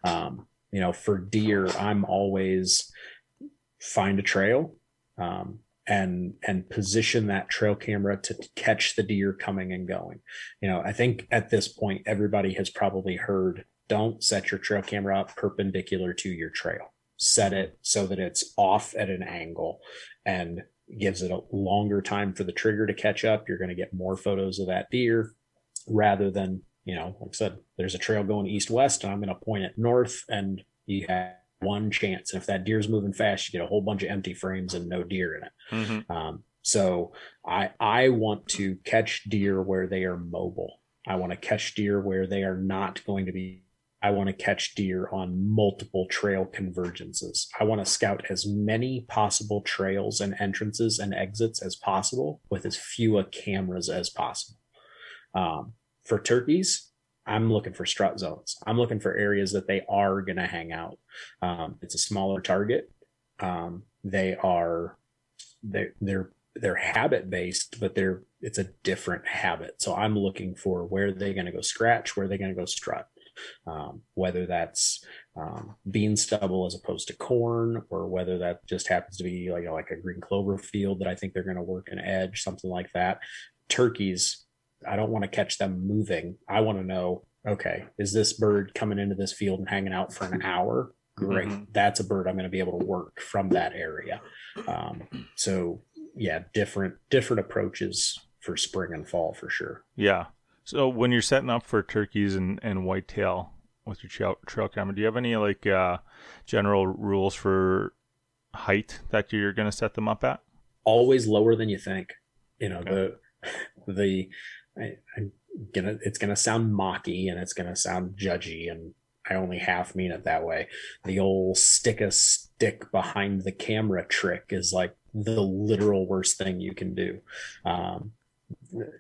Um you know for deer, I'm always find a trail um and and position that trail camera to catch the deer coming and going. You know, I think at this point, everybody has probably heard, don't set your trail camera up perpendicular to your trail. Set it so that it's off at an angle and gives it a longer time for the trigger to catch up. You're going to get more photos of that deer rather than, you know, like I said, there's a trail going east-west and I'm going to point it north and you have one chance. And if that deer's moving fast, you get a whole bunch of empty frames and no deer in it. Mm-hmm. Um, so I, I want to catch deer where they are mobile. I want to catch deer where they are not going to be. I want to catch deer on multiple trail convergences. I want to scout as many possible trails and entrances and exits as possible with as few cameras as possible. Um, for turkeys, I'm looking for strut zones. I'm looking for areas that they are going to hang out. Um, it's a smaller target. Um, they are, they're, they're, they're habit based, but they're, it's a different habit. So I'm looking for where they're going to go scratch, where they're going to go strut. Um, whether that's um, bean stubble as opposed to corn, or whether that just happens to be like, you know, like a green clover field that I think they're going to work an edge, something like that. Turkeys, I don't want to catch them moving. I want to know, okay, is this bird coming into this field and hanging out for an hour? Great. Mm-hmm. That's a bird I'm going to be able to work from that area. Um, so yeah, different, different approaches for spring and fall for sure. Yeah. So when you're setting up for turkeys and, and whitetail with your trail, trail camera, do you have any like uh, general rules for height that you're going to set them up at? Always lower than you think. You know, okay. the the I, I'm gonna it's gonna sound mocky and it's gonna sound judgy, and I only half mean it that way. The old stick a stick behind the camera trick is like the literal worst thing you can do. Um,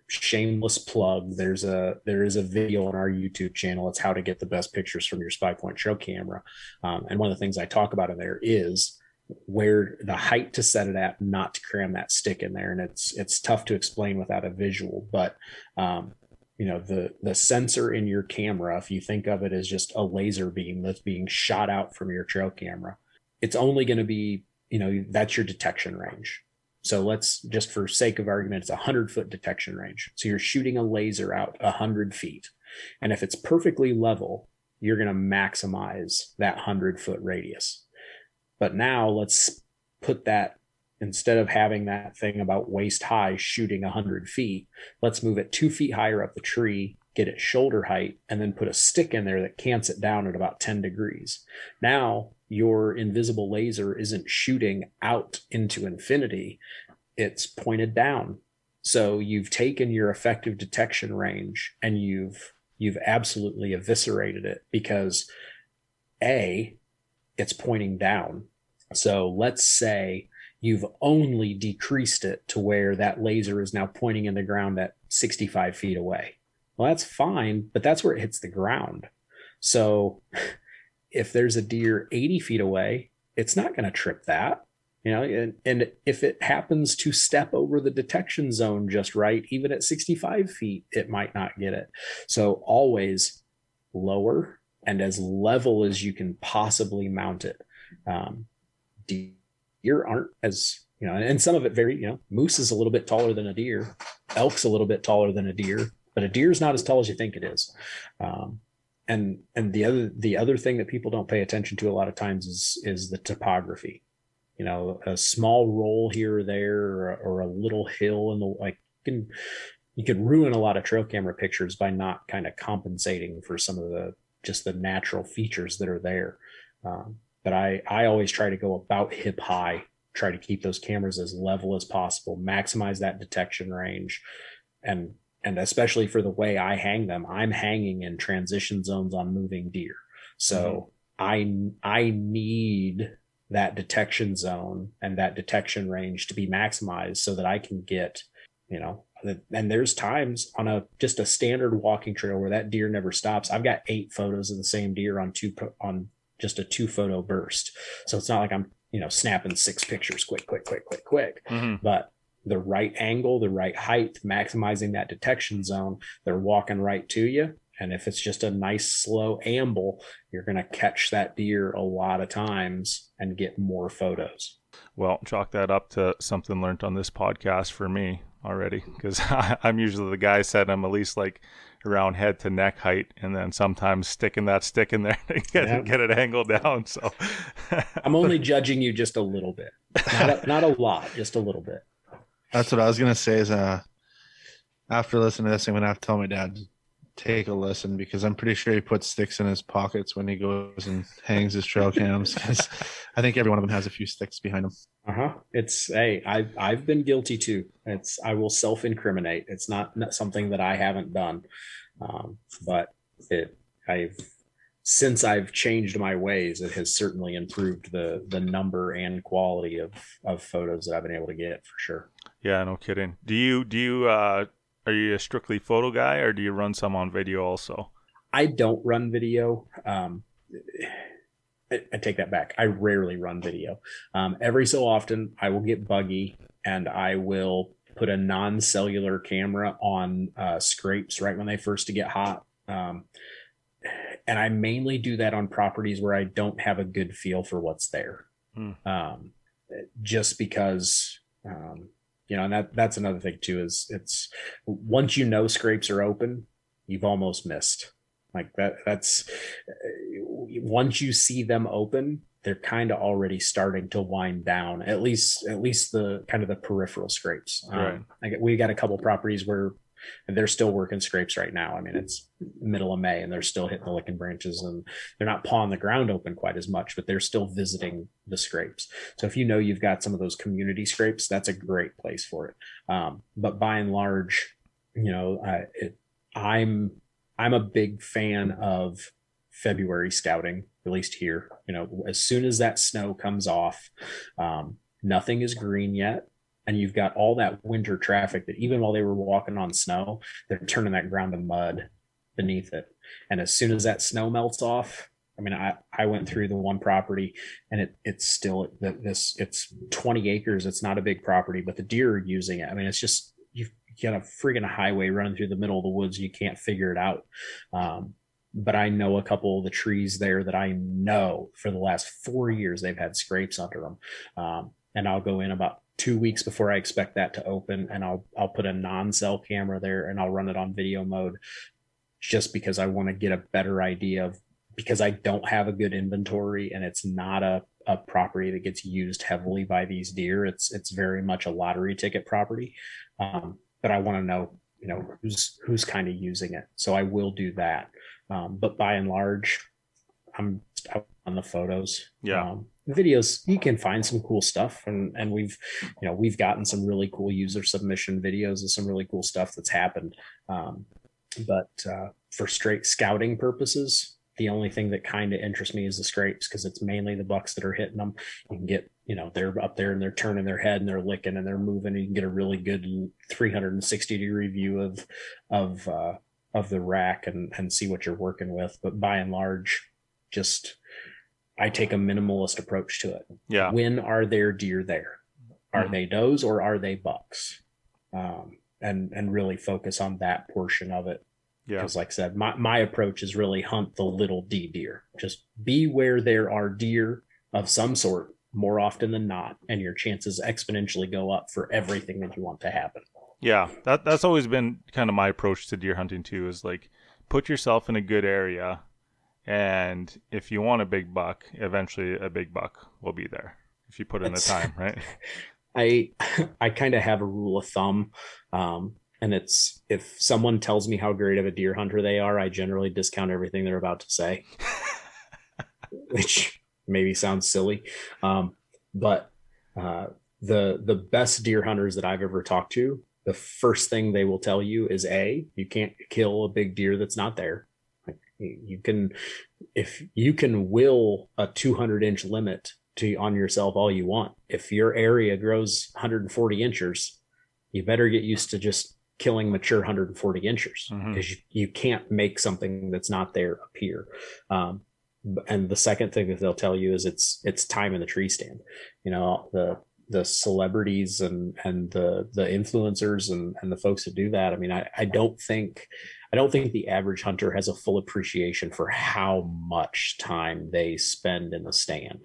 shameless plug, there's a there is a video on our YouTube channel. It's how to get the best pictures from your Spy Point trail camera, um, and one of the things I talk about in there is where the height to set it at, not to cram that stick in there. And it's it's tough to explain without a visual, but um you know, the the sensor in your camera, if you think of it as just a laser beam that's being shot out from your trail camera, it's only going to be, you know, that's your detection range. So let's just, for sake of argument, it's a hundred foot detection range. So you're shooting a laser out a hundred feet. And if it's perfectly level, you're going to maximize that hundred foot radius. But now let's put that, instead of having that thing about waist high shooting a hundred feet, let's move it two feet higher up the tree, get it shoulder height, and then put a stick in there that cants it down at about ten degrees. Now your invisible laser isn't shooting out into infinity. It's pointed down. So you've taken your effective detection range and you've, you've absolutely eviscerated it, because A, it's pointing down. So let's say you've only decreased it to where that laser is now pointing in the ground at sixty-five feet away. Well, that's fine, but that's where it hits the ground. So if there's a deer eighty feet away, it's not going to trip that, you know, and, and if it happens to step over the detection zone just right, even at sixty-five feet, it might not get it. So always lower and as level as you can possibly mount it. Um, deer aren't as, you know, and some of it very, you know, moose is a little bit taller than a deer. Elk's a little bit taller than a deer, but a deer's not as tall as you think it is. Um, And and the other the other thing that people don't pay attention to a lot of times is is the topography. You know, a small roll here or there, or, or a little hill in the, like, you can you can ruin a lot of trail camera pictures by not kind of compensating for some of the just the natural features that are there. Um, but I I always try to go about hip high, try to keep those cameras as level as possible, maximize that detection range, and. And especially for the way I hang them, I'm hanging in transition zones on moving deer. So mm-hmm. I I need that detection zone and that detection range to be maximized so that I can get, you know, and there's times on a just a standard walking trail where that deer never stops. I've got eight photos of the same deer on two on just a two photo burst. So it's not like I'm, you know, snapping six pictures quick, quick, quick, quick, quick. Mm-hmm. But the right angle, the right height, maximizing that detection zone, they're walking right to you. And if it's just a nice slow amble, you're going to catch that deer a lot of times and get more photos. Well, chalk that up to something learned on this podcast for me already, because I'm usually the guy said I'm at least like around head to neck height, and then sometimes sticking that stick in there to get, yeah. get it angled down. So I'm only judging you just a little bit, not a, not a lot, just a little bit. That's what I was going to say is, uh, after listening to this, I'm going to have to tell my dad take a lesson, because I'm pretty sure he puts sticks in his pockets when he goes and hangs his trail cams. Because I think every one of them has a few sticks behind them. Uh huh. It's hey, I've I've been guilty too. It's I will self incriminate. It's not, not something that I haven't done, um, but it I've since I've changed my ways, it has certainly improved the the number and quality of of photos that I've been able to get for sure. Yeah, no kidding. Do you do you? Uh... Are you a strictly photo guy, or do you run some on video also? I don't run video. Um, I, I take that back. I rarely run video. Um, every so often I will get buggy and I will put a non-cellular camera on uh, scrapes right when they first to get hot. Um, and I mainly do that on properties where I don't have a good feel for what's there. Mm. Um, just because... Um, You know, and that, that's another thing too, is it's once you know scrapes are open, you've almost missed. Like that, that's once you see them open, they're kind of already starting to wind down, at least, at least the kind of the peripheral scrapes. Right. Um, I get, we got a couple properties where they're still working scrapes right now. I mean, it's middle of May and they're still hitting the licking branches, and they're not pawing the ground open quite as much, but they're still visiting the scrapes. So if you know you've got some of those community scrapes, that's a great place for it. Um, but by and large, you know, uh, it, I'm I'm a big fan of February scouting, at least here. You know, as soon as that snow comes off, um, nothing is green yet. And you've got all that winter traffic that even while they were walking on snow, they're turning that ground to mud beneath it. And as soon as that snow melts off, I mean, I, I went through the one property and it it's still this, it's twenty acres. It's not a big property, but the deer are using it. I mean, it's just, you've got a friggin' highway running through the middle of the woods. You can't figure it out. Um, but I know a couple of the trees there that I know for the last four years, they've had scrapes under them. Um, and I'll go in about two weeks before I expect that to open, and I'll I'll put a non-cell camera there and I'll run it on video mode, just because I want to get a better idea of, because I don't have a good inventory, and it's not a, a property that gets used heavily by these deer. It's it's very much a lottery ticket property, um, but I want to know you know who's who's kind of using it. So I will do that, um, but by and large, I'm out on the photos. Yeah. Um, videos, you can find some cool stuff, and and we've you know we've gotten some really cool user submission videos and some really cool stuff that's happened, um but uh for straight scouting purposes, the only thing that kind of interests me is the scrapes, because it's mainly the bucks that are hitting them. You can get, you know they're up there and they're turning their head and they're licking and they're moving, and you can get a really good three sixty degree view of of uh of the rack and and see what you're working with. But by and large, just I take a minimalist approach to it. Yeah. When are their deer there? Are mm-hmm. they does or are they bucks? Um, and, and really focus on that portion of it. Yeah. Because like I said, my, my approach is really hunt the little D deer. Just be where there are deer of some sort more often than not, and your chances exponentially go up for everything that you want to happen. Yeah. That that's always been kind of my approach to deer hunting too, is like, put yourself in a good area. And if you want a big buck, eventually a big buck will be there if you put in That's, the time, right? I I kind of have a rule of thumb, um, and it's if someone tells me how great of a deer hunter they are, I generally discount everything they're about to say, which maybe sounds silly, um, but uh, the the best deer hunters that I've ever talked to, the first thing they will tell you is A, you can't kill a big deer that's not there. You can, if you can will a two hundred inch limit to on yourself all you want. If your area grows one hundred forty inchers, you better get used to just killing mature one hundred forty inchers, because mm-hmm. you, you can't make something that's not there appear. Um, and the second thing that they'll tell you is it's it's time in the tree stand. You know, the the celebrities and and the the influencers and and the folks that do that. I mean, I I don't think. I don't think the average hunter has a full appreciation for how much time they spend in the stand.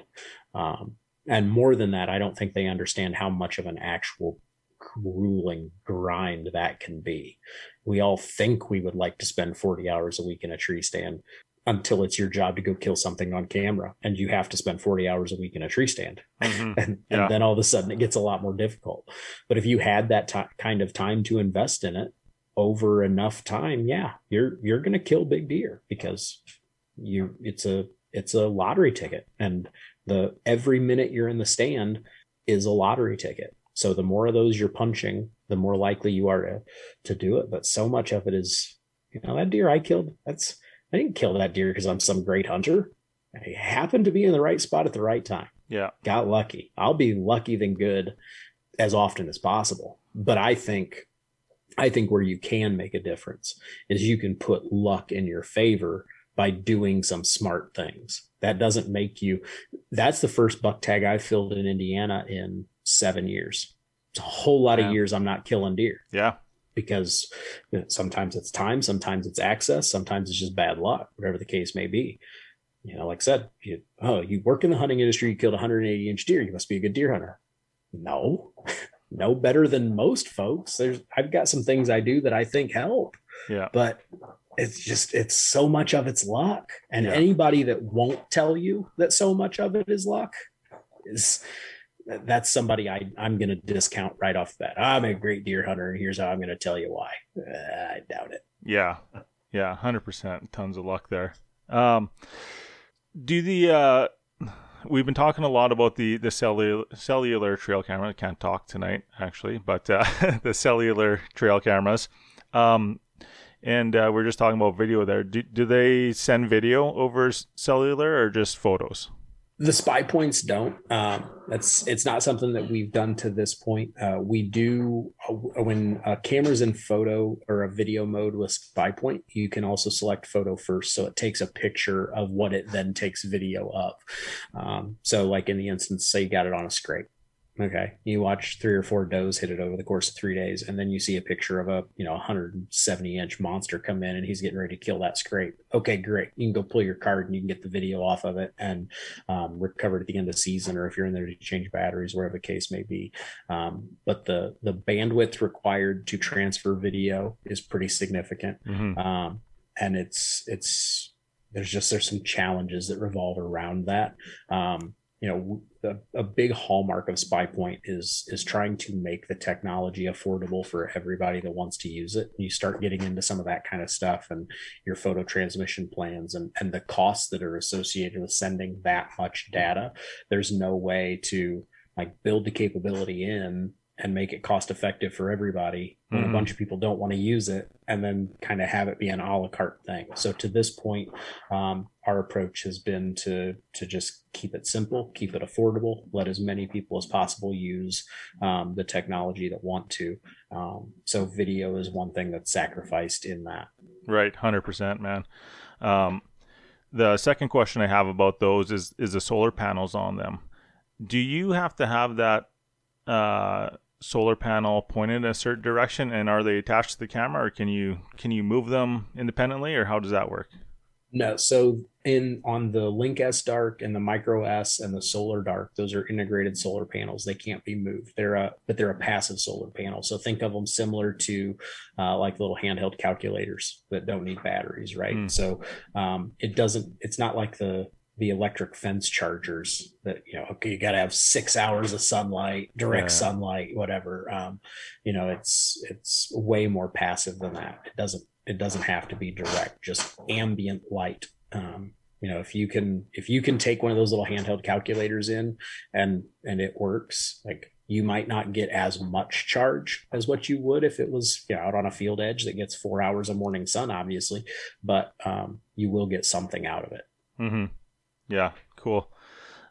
Um, and more than that, I don't think they understand how much of an actual grueling grind that can be. We all think we would like to spend forty hours a week in a tree stand until it's your job to go kill something on camera, and you have to spend forty hours a week in a tree stand. Mm-hmm. and, yeah. and then all of a sudden it gets a lot more difficult. But if you had that t- kind of time to invest in it, over enough time, yeah, you're you're going to kill big deer, because you it's a it's a lottery ticket, and the every minute you're in the stand is a lottery ticket. So the more of those you're punching, the more likely you are to, to do it. But so much of it is, you know, that deer I killed, that's I didn't kill that deer because I'm some great hunter. I happened to be in the right spot at the right time. Yeah. Got lucky. I'll be lucky than good as often as possible. But I think, I think where you can make a difference is you can put luck in your favor by doing some smart things. That doesn't make you, that's the first buck tag I filled in Indiana in seven years. It's a whole lot yeah. of years I'm not killing deer. Yeah. Because sometimes it's time, sometimes it's access, sometimes it's just bad luck, whatever the case may be. You know, like I said, you, oh, you work in the hunting industry, you killed a one hundred eighty inch deer, you must be a good deer hunter. No, no better than most folks. There's, I've got some things I do that I think help. Yeah. But it's just, it's so much of it's luck. And yeah. anybody that won't tell you that so much of it is luck is, that's somebody I, I'm going to discount right off the bat. I'm a great deer hunter, and here's how I'm going to tell you why. Uh, I doubt it. Yeah. Yeah. one hundred percent. Tons of luck there. Um, do the, uh, we've been talking a lot about the, the cellular, cellular trail camera. I can't talk tonight actually, but, uh, the cellular trail cameras. Um, and, uh, we're just talking about video there. Do, do they send video over cellular or just photos? The spy points don't. Um, that's it's not something that we've done to this point. Uh, we do when a camera's in photo or a video mode with spy point, you can also select photo first, so it takes a picture of what it then takes video of. Um, so, like in the instance, say you got it on a scrape. Okay, you watch three or four does hit it over the course of three days, and then you see a picture of a you know one hundred seventy inch monster come in, and he's getting ready to kill that scrape. Okay, great. You can go pull your card, and you can get the video off of it, and um, recover at the end of the season, or if you're in there to change batteries, wherever the case may be. Um, but the the bandwidth required to transfer video is pretty significant, mm-hmm. um, and it's it's there's just there's some challenges that revolve around that. Um, you know. A, a big hallmark of Spy Point is is trying to make the technology affordable for everybody that wants to use it. And you start getting into some of that kind of stuff, and your photo transmission plans, and, and the costs that are associated with sending that much data. There's no way to like build the capability in and make it cost effective for everybody when mm-hmm. a bunch of people don't want to use it, and then kind of have it be an a la carte thing. So to this point, um, our approach has been to, to just keep it simple, keep it affordable, let as many people as possible use um, the technology that want to. Um, so video is one thing that's sacrificed in that. Right. one hundred percent, man. Um, the second question I have about those is, is the solar panels on them. Do you have to have that uh solar panel pointed in a certain direction, and are they attached to the camera, or can you can you move them independently, or how does that work? No, so in on the Link S Dark and the Micro S and the Solar Dark, those are integrated solar panels. They can't be moved. They're a but they're a passive solar panel. So think of them similar to uh, like little handheld calculators that don't need batteries, right? Mm. So um, it doesn't. It's not like the the electric fence chargers that, you know, okay, you got to have six hours of sunlight, direct yeah. sunlight, whatever. Um, you know, it's, it's way more passive than that. It doesn't, it doesn't have to be direct, just ambient light. Um, you know, if you can, if you can take one of those little handheld calculators in and, and it works, like you might not get as much charge as what you would if it was you know, out on a field edge that gets four hours of morning sun, obviously, but um, you will get something out of it. Mm-hmm. Yeah, cool.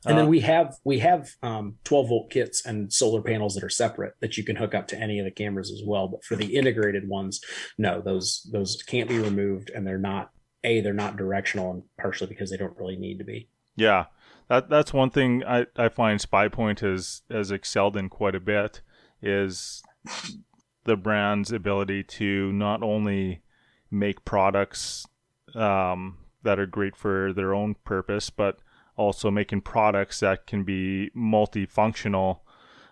And uh, then we have we have um, twelve volt kits and solar panels that are separate that you can hook up to any of the cameras as well. But for the integrated ones, no, those those can't be removed, and they're not a they're not directional, and partially because they don't really need to be. Yeah, that that's one thing I, I find Spy Point has has excelled in quite a bit is the brand's ability to not only make products. Um, that are great for their own purpose, but also making products that can be multifunctional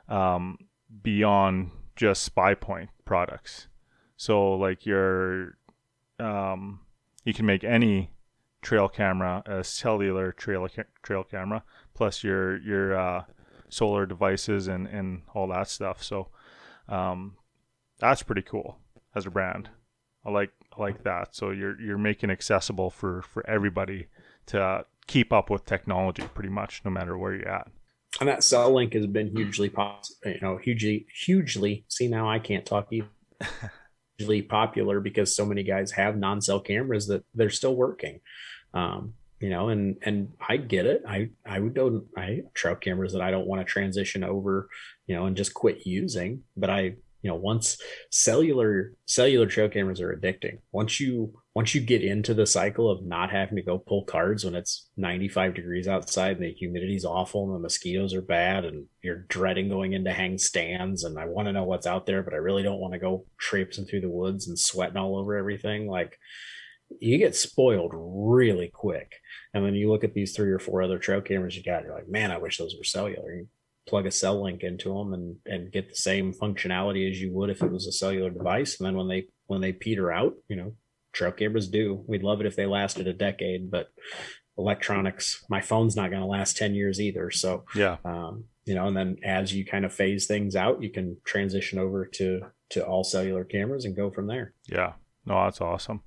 um, beyond just Spy Point products. So like your, um, you can make any trail camera, a cellular trail trail camera, plus your your uh, solar devices and, and all that stuff. So um, that's pretty cool as a brand. I like I like that. So you're you're making accessible for for everybody to uh, keep up with technology, pretty much, no matter where you're at. And that cell link has been hugely, pos- you know, hugely, hugely. See, now I can't talk either. Hugely popular because so many guys have non-cell cameras that they're still working, um, you know. And and I get it. I I would don't I trail cameras that I don't want to transition over, you know, and just quit using. But I, you know, once cellular cellular trail cameras are addicting. Once you once you get into the cycle of not having to go pull cards when it's ninety-five degrees outside and the humidity's awful and the mosquitoes are bad and you're dreading going into hang stands and I want to know what's out there, but I really don't want to go traipsing through the woods and sweating all over everything. Like, you get spoiled really quick. And then you look at these three or four other trail cameras you got, and you're like, man, I wish those were cellular. You plug a cell link into them and, and get the same functionality as you would if it was a cellular device. And then when they, when they peter out, you know, trail cameras do. We'd love it if they lasted a decade, but electronics, my phone's not going to last ten years either. So, yeah, um, you know, and then as you kind of phase things out, you can transition over to, to all cellular cameras and go from there. Yeah, no, that's awesome.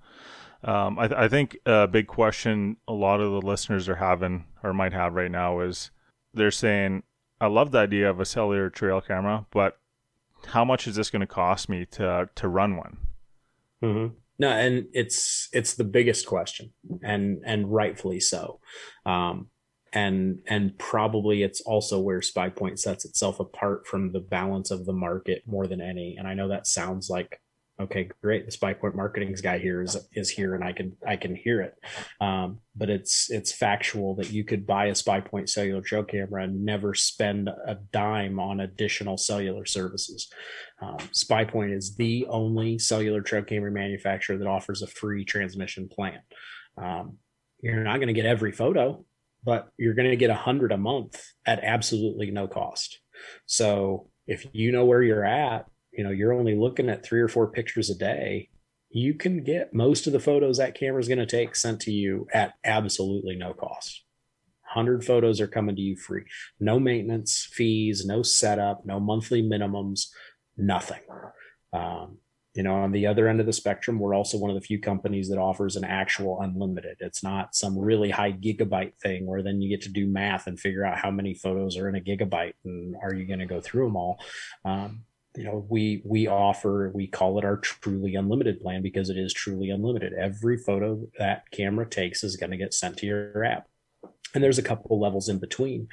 Um, I, th- I think a big question a lot of the listeners are having or might have right now is they're saying, I love the idea of a cellular trail camera, but how much is this going to cost me to, to run one? Mm-hmm. No, and it's it's the biggest question, and and rightfully so, um, and and probably it's also where Spy Point sets itself apart from the balance of the market more than any. And I know that sounds like, okay, great, the Spy Point marketing's guy here is is here, and I can I can hear it, um, but it's it's factual that you could buy a Spy Point cellular trail camera and never spend a dime on additional cellular services. Um, Spy Point is the only cellular trail camera manufacturer that offers a free transmission plan. Um, you're not going to get every photo, but you're going to get a hundred a month at absolutely no cost. So if you know where you're at, you know, you're only looking at three or four pictures a day. You can get most of the photos that camera is going to take sent to you at absolutely no cost. one hundred photos are coming to you free. No maintenance fees, no setup, no monthly minimums. Nothing. Um, you know, on the other end of the spectrum, we're also one of the few companies that offers an actual unlimited. It's not some really high gigabyte thing where then you get to do math and figure out how many photos are in a gigabyte and are you going to go through them all? Um, you know, we, we offer, we call it our truly unlimited plan because it is truly unlimited. Every photo that camera takes is going to get sent to your app. And there's a couple levels in between.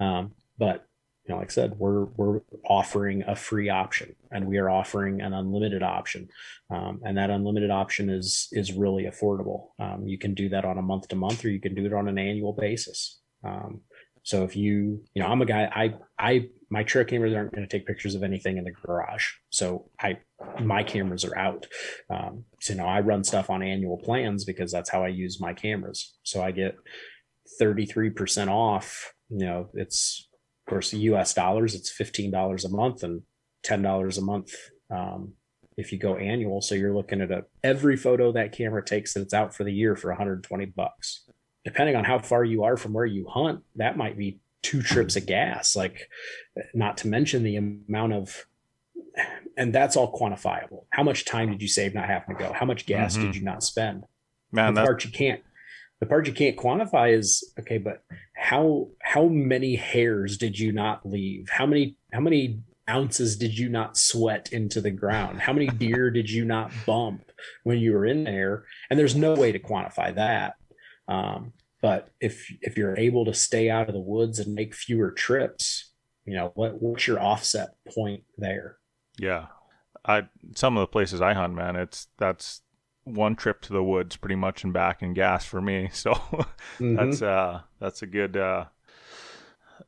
Um, but You know, like I said, we're we're offering a free option, and we are offering an unlimited option, um, and that unlimited option is is really affordable. Um, you can do that on a month to month, or you can do it on an annual basis. Um, so if you, you know, I'm a guy, I I my trail cameras aren't going to take pictures of anything in the garage, so I my cameras are out. Um, so you know, I run stuff on annual plans because that's how I use my cameras. So I get thirty-three percent off. You know, it's of course, U S dollars, it's fifteen dollars a month and ten dollars a month um, if you go annual. So you're looking at a, every photo that camera takes that's out for the year for one hundred twenty bucks. Depending on how far you are from where you hunt, that might be two trips of gas, like, not to mention the amount of, and that's all quantifiable. How much time did you save not having to go? How much gas mm-hmm. did you not spend? Man, the that- part you can't. The part you can't quantify is, okay, but how how many hairs did you not leave? How many how many ounces did you not sweat into the ground? How many deer did you not bump when you were in there? And there's no way to quantify that. Um, but if if you're able to stay out of the woods and make fewer trips, you know, what what's your offset point there? Yeah, I some of the places I hunt, man, it's that's. one trip to the woods pretty much and back and gas for me. So mm-hmm. that's, uh, that's a good, uh,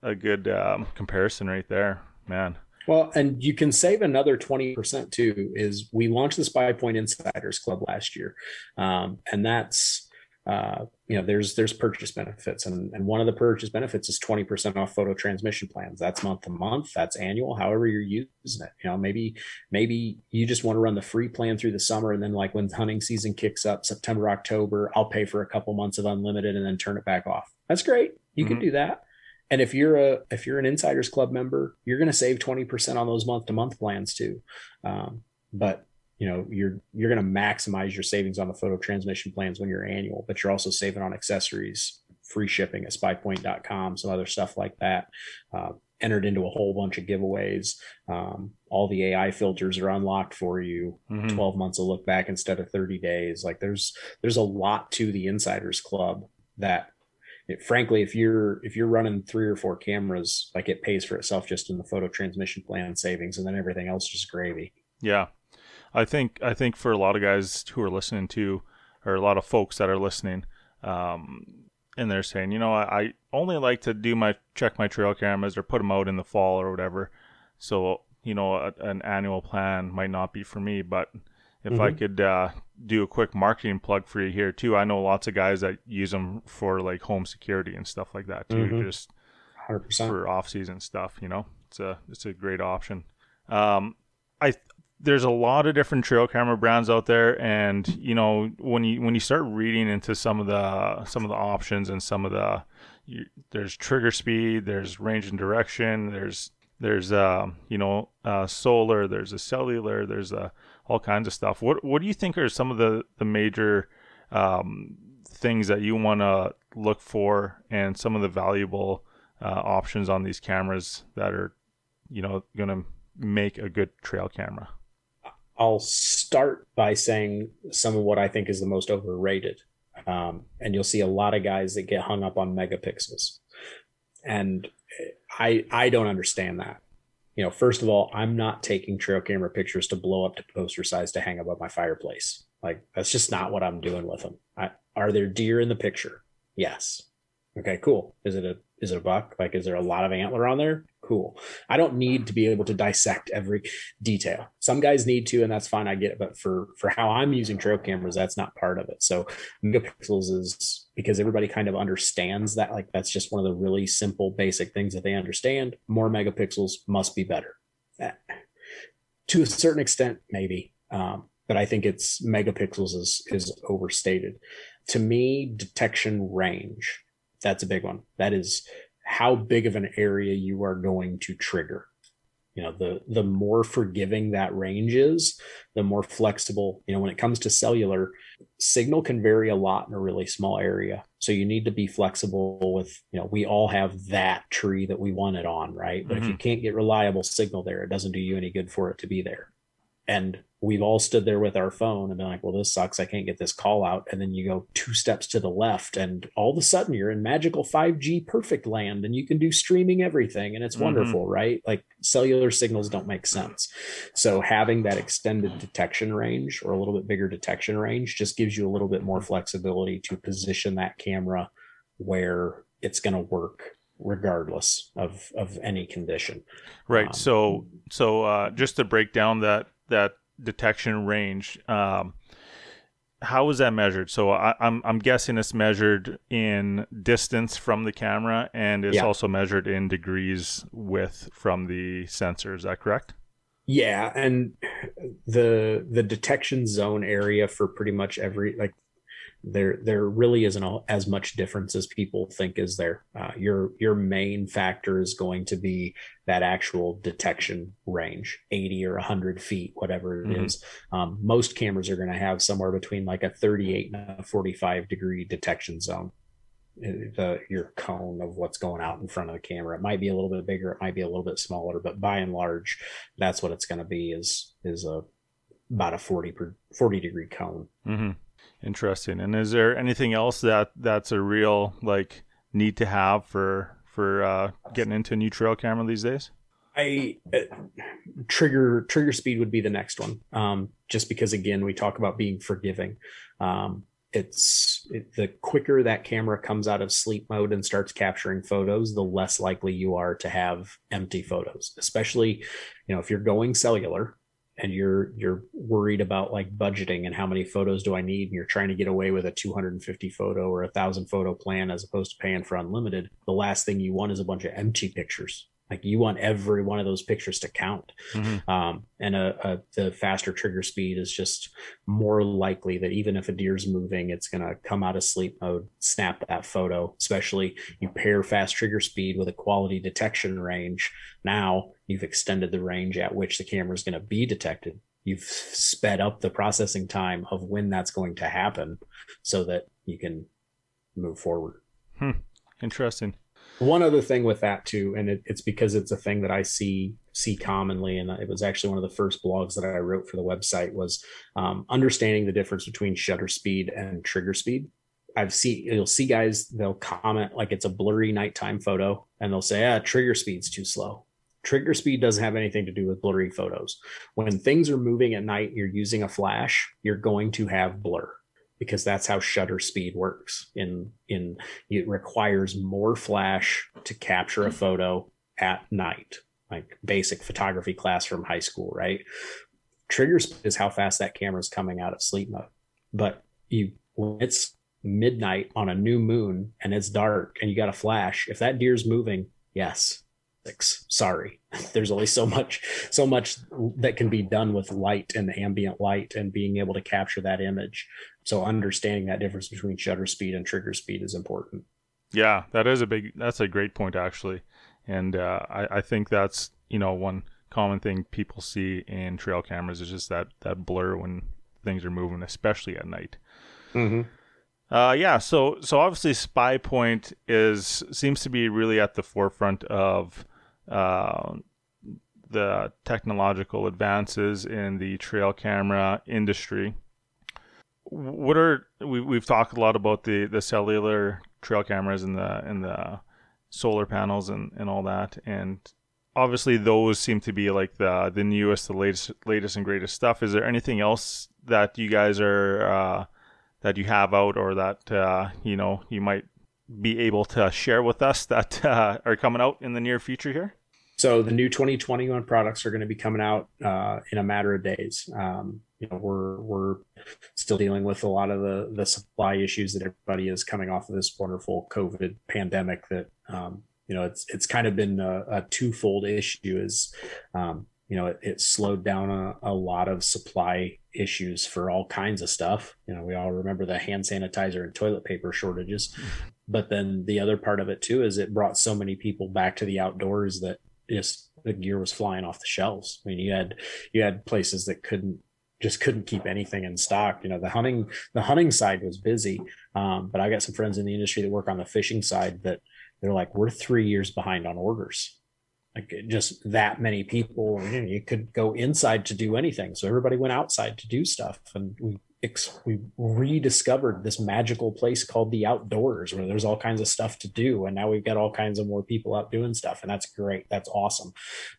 a good, um, comparison right there, man. Well, and you can save another twenty percent too, is we launched the Spy Point Insiders Club last year. Um, and that's, uh, you know, there's, there's purchase benefits. And, and one of the purchase benefits is twenty percent off photo transmission plans. That's month to month. That's annual, however you're using it. You know, maybe, maybe you just want to run the free plan through the summer. And then like when hunting season kicks up September, October, I'll pay for a couple months of unlimited and then turn it back off. That's great. You mm-hmm. can do that. And if you're a, if you're an Insiders Club member, you're going to save twenty percent on those month to month plans too. Um, but you know, you're, you're going to maximize your savings on the photo transmission plans when you're annual, but you're also saving on accessories, free shipping at spy point dot com, some other stuff like that. Uh, entered into a whole bunch of giveaways. Um, all the A I filters are unlocked for you. Mm-hmm. twelve months of look back instead of thirty days. Like there's, there's a lot to the Insiders Club that it, frankly, if you're, if you're running three or four cameras, like it pays for itself just in the photo transmission plan savings, and then everything else is just gravy. Yeah. I think, I think for a lot of guys who are listening to, or a lot of folks that are listening, um, and they're saying, you know, I, I only like to do my, check my trail cameras or put them out in the fall or whatever. So, you know, a, an annual plan might not be for me, but if mm-hmm. I could uh, do a quick marketing plug for you here too, I know lots of guys that use them for like home security and stuff like that too, mm-hmm. just one hundred percent for off season stuff, you know, it's a, it's a great option. Um, I, there's a lot of different trail camera brands out there, and you know, when you when you start reading into some of the some of the options and some of the you, there's trigger speed, there's range and direction, there's there's uh, you know uh, solar, there's a cellular, there's uh, all kinds of stuff. What what do you think are some of the the major um, things that you want to look for, and some of the valuable uh, options on these cameras that are, you know, going to make a good trail camera? I'll start by saying some of what I think is the most overrated. Um, and you'll see a lot of guys that get hung up on megapixels. And I I don't understand that. You know, first of all, I'm not taking trail camera pictures to blow up to poster size to hang above my fireplace. Like, that's just not what I'm doing with them. I, are there deer in the picture? Yes. Okay, cool. Is it a is it a buck? Like, is there a lot of antler on there? Cool. I don't need to be able to dissect every detail. Some guys need to, and that's fine. I get it. But for, for how I'm using trail cameras, that's not part of it. So megapixels is because everybody kind of understands that. Like, that's just one of the really simple, basic things that they understand. More megapixels must be better. To a certain extent, maybe. Um, but I think it's megapixels is, is overstated. To me, detection range, that's a big one. That is how big of an area you are going to trigger. You know, the, the more forgiving that range is, the more flexible. You know, when it comes to cellular, signal can vary a lot in a really small area. So you need to be flexible with, you know, we all have that tree that we want it on, right? But mm-hmm. if you can't get reliable signal there, it doesn't do you any good for it to be there. And we've all stood there with our phone and been like, well, this sucks. I can't get this call out. And then you go two steps to the left and all of a sudden you're in magical five G perfect land and you can do streaming everything. And it's mm-hmm. wonderful, right? Like, cellular signals don't make sense. So having that extended detection range, or a little bit bigger detection range, just gives you a little bit more flexibility to position that camera where it's going to work, regardless of, of any condition. Right. Um, so, so uh, just to break down that, that detection range, um, how is that measured? So I, I'm I'm guessing it's measured in distance from the camera, and it's yeah. also measured in degrees width from the sensor. Is that correct? Yeah, and the the detection zone area for pretty much every, like, there there really isn't as much difference as people think is there. Uh, your your main factor is going to be that actual detection range, eighty or one hundred feet, whatever it mm-hmm. is. Um, most cameras are going to have somewhere between like a thirty-eight and a forty-five degree detection zone, the your cone of what's going out in front of the camera. It might be a little bit bigger, it might be a little bit smaller, but by and large, that's what it's going to be, is is a about a forty per, forty degree cone. Mm-hmm. Interesting. And is there anything else that that's a real like need to have for for uh, getting into a new trail camera these days? I uh, trigger trigger speed would be the next one. Um, just because, again, we talk about being forgiving. Um, it's it, the quicker that camera comes out of sleep mode and starts capturing photos, the less likely you are to have empty photos, especially, you know, if you're going cellular. And you're you're worried about like budgeting and how many photos do I need, and you're trying to get away with a two hundred fifty photo or a thousand photo plan as opposed to paying for unlimited. The last thing you want is a bunch of empty pictures. Like, you want every one of those pictures to count. Mm-hmm. Um, and a, a, the faster trigger speed is just more likely that even if a deer's moving, it's going to come out of sleep mode, snap that photo. Especially you pair fast trigger speed with a quality detection range. Now you've extended the range at which the camera is going to be detected. you've sped up the processing time of when that's going to happen so that you can move forward. Hmm. Interesting. One other thing with that too, and it, it's because it's a thing that I see see commonly, and it was actually one of the first blogs that I wrote for the website, was um, understanding the difference between shutter speed and trigger speed. I've seen, you'll see guys, they'll comment like it's a blurry nighttime photo and they'll say, ah, trigger speed's too slow. Trigger speed doesn't have anything to do with blurry photos. When things are moving at night, you're using a flash, you're going to have blur, because that's how shutter speed works. In in it requires more flash to capture a photo at night, like basic photography class from high school, right? Trigger speed is how fast that camera is coming out of sleep mode. But you, when it's midnight on a new moon and it's dark and you got a flash, if that deer's moving, yes, six, sorry, there's only so much, so much that can be done with light and ambient light and being able to capture that image. So understanding that difference between shutter speed and trigger speed is important. Yeah, that is a big, that's a great point actually. And uh, I, I think that's, you know, one common thing people see in trail cameras is just that, that blur when things are moving, especially at night. Mm-hmm. Uh, yeah, so so obviously Spy Point is seems to be really at the forefront of uh, the technological advances in the trail camera industry. What are we we've talked a lot about the, the cellular trail cameras and the and the solar panels and, and all that, and obviously those seem to be like the the newest, the latest latest and greatest stuff. Is there anything else that you guys are uh, that you have out, or that uh, you know, you might be able to share with us that uh, are coming out in the near future here? So the new twenty twenty-one products are going to be coming out uh, in a matter of days. Um, you know, we're we're still dealing with a lot of the the supply issues that everybody is coming off of this wonderful COVID pandemic. That um, you know, it's it's kind of been a, a twofold issue. Is um, you know, it, it slowed down a, a lot of supply issues for all kinds of stuff. You know, we all remember the hand sanitizer and toilet paper shortages. But then the other part of it too is it brought so many people back to the outdoors that just the gear was flying off the shelves. I mean, you had you had places that couldn't just couldn't keep anything in stock. You know, the hunting the hunting side was busy, um, but I got some friends in the industry that work on the fishing side that they're like, we're three years behind on orders. Like just that many people, you know, you could go inside to do anything. So everybody went outside to do stuff. And we, ex- we rediscovered this magical place called the outdoors where there's all kinds of stuff to do. And now we've got all kinds of more people out doing stuff, and that's great. That's awesome.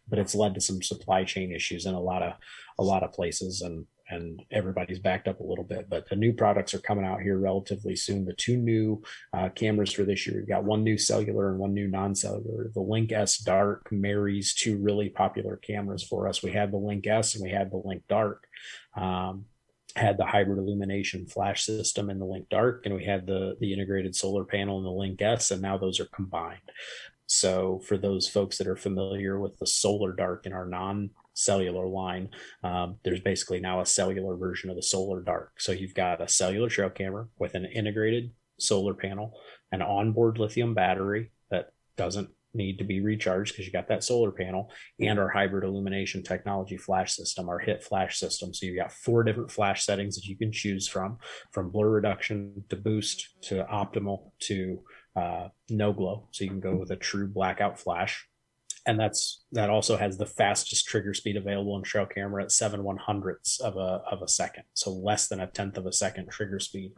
But it's led to some supply chain issues in a lot of, a lot of places, and, and everybody's backed up a little bit. But the new products are coming out here relatively soon. The two new uh, cameras for this year, we've got one new cellular and one new non-cellular. The Link S Dark marries two really popular cameras for us. We had the Link S and we had the Link Dark. Um, had the hybrid illumination flash system in the Link Dark, and we had the, the integrated solar panel in the Link S, and now those are combined. So for those folks that are familiar with the Solar Dark in our non cellular line, um, there's basically now a cellular version of the Solar Dark. So you've got a cellular trail camera with an integrated solar panel, an onboard lithium battery that doesn't need to be recharged because you got that solar panel, and our hybrid illumination technology flash system, our HIT flash system. So you've got four different flash settings that you can choose from, from blur reduction to boost to optimal to uh, no glow. So you can go with a true blackout flash. And that's that also has the fastest trigger speed available in trail camera at seven one hundredths of a of a second, so less than a tenth of a second trigger speed.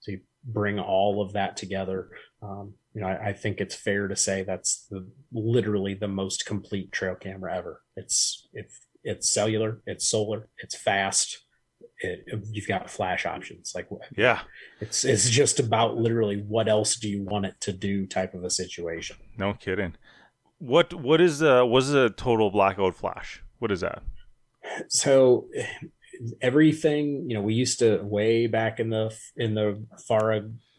So you bring all of that together. Um, you know, I, I think it's fair to say that's the, literally the most complete trail camera ever. It's it's it's cellular, it's solar, it's fast. It, you've got flash options. Like, yeah, it's it's just about literally what else do you want it to do type of a situation. No kidding. What what is uh what is a total blackout flash? What is that? So everything, you know, we used to way back in the in the far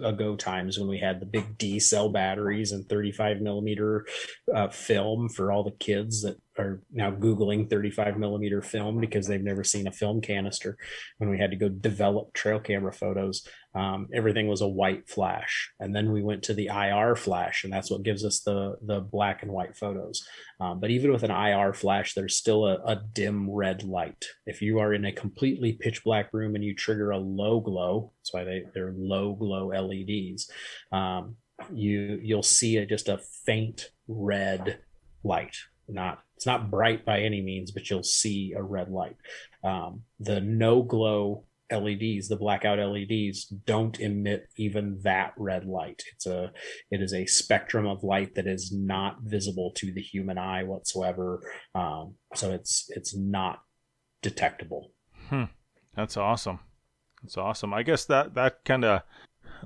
ago times when we had the big D cell batteries and thirty-five millimeter uh, film for all the kids that are now Googling thirty-five millimeter film because they've never seen a film canister. When we had to go develop trail camera photos, um, everything was a white flash. And then we went to the I R flash, and that's what gives us the, the black and white photos. Um, but even with an I R flash, there's still a, a dim red light. If you are in a completely pitch black room and you trigger a low glow, that's why they, they're low glow L E Ds, um, you, you'll see a, just a faint red light. Not it's not bright by any means, but you'll see a red light. Um, the no glow L E Ds, the blackout L E Ds, don't emit even that red light. It's a it is a spectrum of light that is not visible to the human eye whatsoever. Um, so it's it's not detectable. Hmm. That's awesome. That's awesome. I guess that that kind of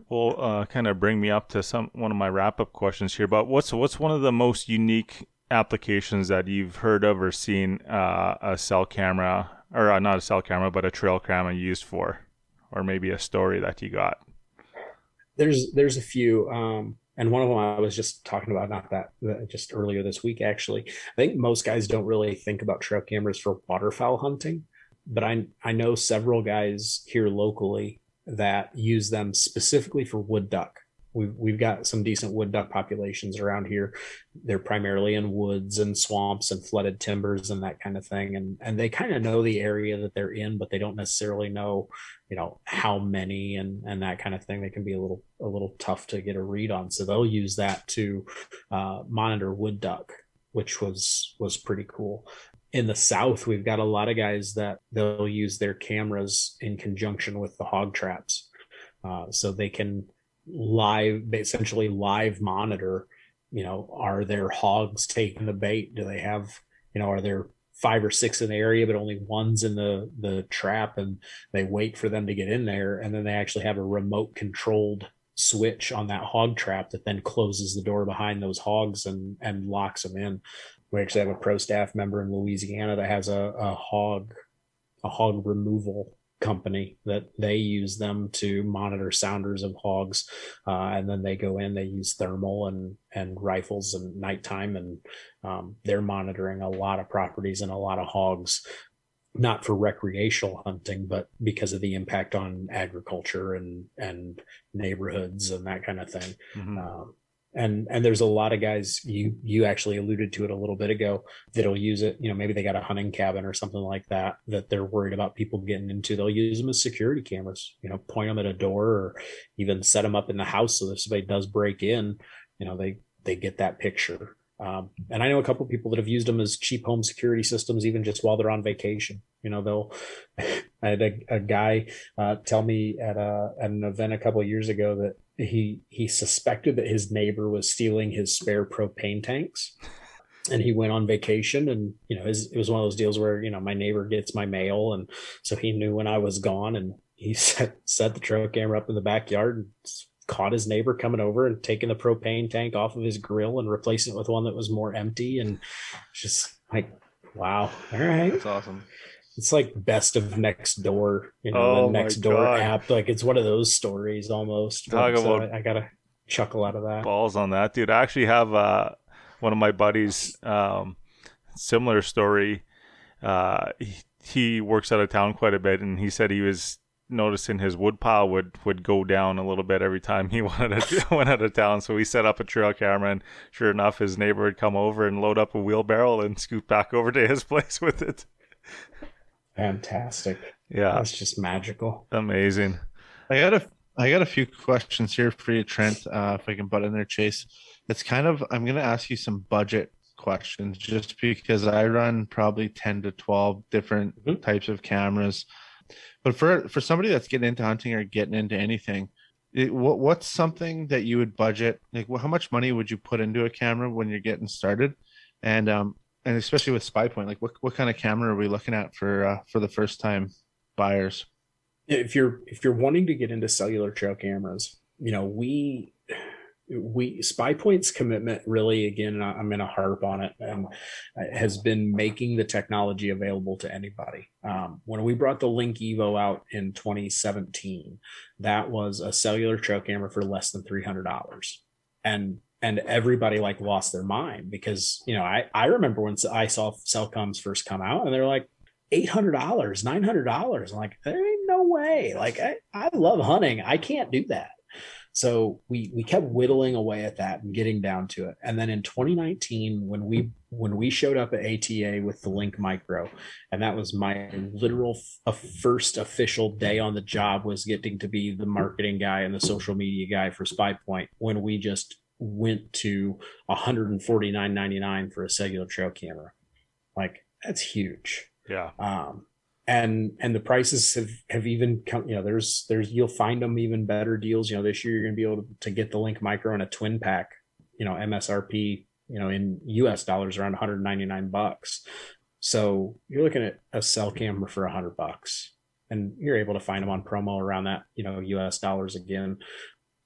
will uh, kind of bring me up to some one of my wrap up questions here. But what's what's one of the most unique applications that you've heard of or seen uh, a cell camera or uh, not a cell camera, but a trail camera used for, or maybe a story that you got? There's, there's a few. Um, and one of them I was just talking about, not that just earlier this week, actually. I think most guys don't really think about trail cameras for waterfowl hunting, but I, I know several guys here locally that use them specifically for wood duck. We've, we've got some decent wood duck populations around here. They're primarily in woods and swamps and flooded timbers and that kind of thing. And, and they kind of know the area that they're in, but they don't necessarily know, you know, how many and, and that kind of thing. They can be a little, a little tough to get a read on. So they'll use that to uh, monitor wood duck, which was, was pretty cool. In the South, we've got a lot of guys that they'll use their cameras in conjunction with the hog traps. Uh, so they can live essentially live monitor, you know, are there hogs taking the bait? Do they have, you know, are there five or six in the area, but only one's in the, the trap, and they wait for them to get in there. And then they actually have a remote controlled switch on that hog trap that then closes the door behind those hogs and, and locks them in. We actually have a pro staff member in Louisiana that has a, a hog, a hog removal company that they use them to monitor sounders of hogs, uh, and then they go in, they use thermal and and rifles and nighttime, and um, they're monitoring a lot of properties and a lot of hogs, not for recreational hunting, but because of the impact on agriculture and and neighborhoods and that kind of thing. Mm-hmm. um, And and there's a lot of guys, you you actually alluded to it a little bit ago, that'll use it. You know, maybe they got a hunting cabin or something like that that they're worried about people getting into. They'll use them as security cameras, you know, point them at a door or even set them up in the house so that if somebody does break in, you know, they, they get that picture. Um, and I know a couple of people that have used them as cheap home security systems, even just while they're on vacation. You know, they'll, I had a, a guy uh, tell me at a, at an event a couple of years ago that he, he suspected that his neighbor was stealing his spare propane tanks, and he went on vacation, and, you know, his, it was one of those deals where, you know, my neighbor gets my mail. And so he knew when I was gone, and he set, set the trail camera up in the backyard and caught his neighbor coming over and taking the propane tank off of his grill and replacing it with one that was more empty. And just like, wow. All right. That's awesome. It's like best of next door, you know, oh the next door God. app. Like it's one of those stories almost. Talk so about I, I got a chuckle out of that. Balls on that, dude. I actually have uh, one of my buddies, um, similar story. Uh, he, he works out of town quite a bit, and he said he was noticing his wood pile would, would go down a little bit every time he wanted to, went out of town. So he set up a trail camera, and sure enough, his neighbor would come over and load up a wheelbarrow and scoot back over to his place with it. Fantastic. Yeah, it's just magical. Amazing. I got a I got a few questions here for you, Trent. Uh, if I can butt in there, Chase. It's kind of I'm going to ask you some budget questions just because I run probably ten to twelve different mm-hmm. types of cameras. But for for somebody that's getting into hunting or getting into anything, it, what what's something that you would budget? Like, well, how much money would you put into a camera when you're getting started? And um. And especially with Spy Point, like what, what kind of camera are we looking at for uh, for the first time buyers? If you're if you're wanting to get into cellular trail cameras, you know, we we Spy Point's commitment really, again, and I, I'm going to harp on it, um, has been making the technology available to anybody. Um, when we brought the Link Evo out in twenty seventeen, that was a cellular trail camera for less than three hundred dollars. And and everybody like lost their mind because, you know, I, I remember when I saw Cellcom's first come out and they're like, eight hundred dollars, nine hundred dollars. I'm like, there ain't no way. Like, I, I love hunting. I can't do that. So we we kept whittling away at that and getting down to it. And then in twenty nineteen, when we when we showed up at A T A with the Link Micro, and that was my literal f- first official day on the job, was getting to be the marketing guy and the social media guy for Spy Point, when we just went to one forty-nine ninety-nine for a cellular trail camera. Like, that's huge. Yeah. Um, and, and the prices have, have even come, you know, there's, there's, you'll find them even better deals. You know, this year you're going to be able to, to get the Link Micro in a twin pack, you know, M S R P, you know, in U S dollars around one ninety-nine bucks. So you're looking at a cell camera for a hundred bucks and you're able to find them on promo around that, you know, U S dollars again,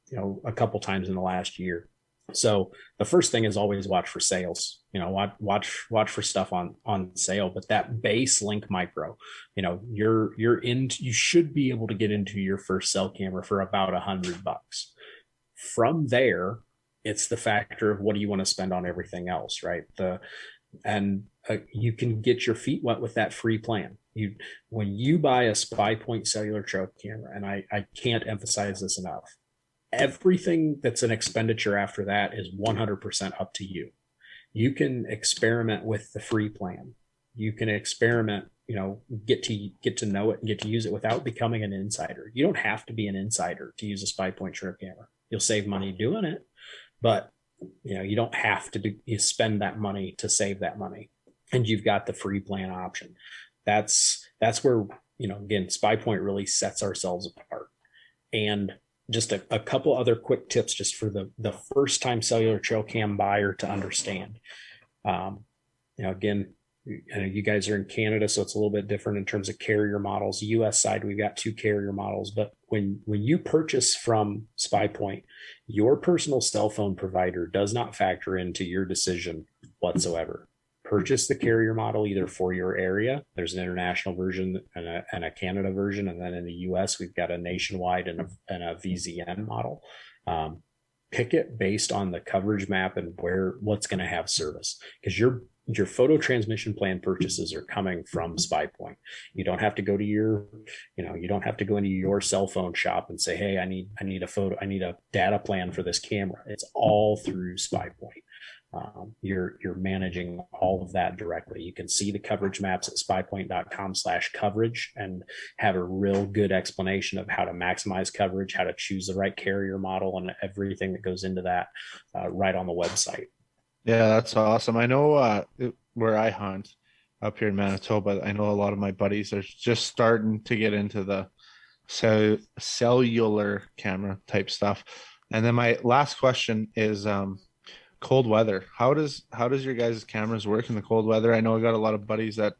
you know, a couple times in the last year. So the first thing is always watch for sales, you know, watch, watch, watch for stuff on, on sale, but that base Link Micro, you know, you're, you're in, you should be able to get into your first cell camera for about a hundred bucks. From there, it's the factor of what do you want to spend on everything else, right? The, and uh, you can get your feet wet with that free plan. You, when you buy a Spy Point cellular trail camera, and I, I can't emphasize this enough, everything that's an expenditure after that is one hundred percent up to you. You can experiment with the free plan. You can experiment, you know, get to get to know it and get to use it without becoming an insider. You don't have to be an insider to use a Spy Point trail camera. You'll save money doing it, but you know, you don't have to do, you spend that money to save that money. And you've got the free plan option. That's, that's where, you know, again, Spy Point really sets ourselves apart. And just a, a couple other quick tips just for the, the first time cellular trail cam buyer to understand. Um, you know, again, you, I know you guys are in Canada, so it's a little bit different in terms of carrier models. U S side, we've got two carrier models, but when, when you purchase from Spy Point, your personal cell phone provider does not factor into your decision whatsoever. Purchase the carrier model either for your area. There's an international version and a, and a Canada version. And then in the U S, we've got a nationwide and a, and a V Z N model. Um, pick it based on the coverage map and where what's going to have service, because your your photo transmission plan purchases are coming from Spy Point. You don't have to go to your, you know, you don't have to go into your cell phone shop and say, hey, I need I need a photo, I need a data plan for this camera. It's all through Spy Point. Um, you're you're managing all of that directly. You can see the coverage maps at spy point dot com slash coverage and have a real good explanation of how to maximize coverage, how to choose the right carrier model, and everything that goes into that uh, right on the website. Yeah, that's awesome. I know uh, where I hunt up here in Manitoba, I know a lot of my buddies are just starting to get into the cell- cellular camera type stuff. And then my last question is... Um, cold weather. How does how does your guys' cameras work in the cold weather? I know I got a lot of buddies that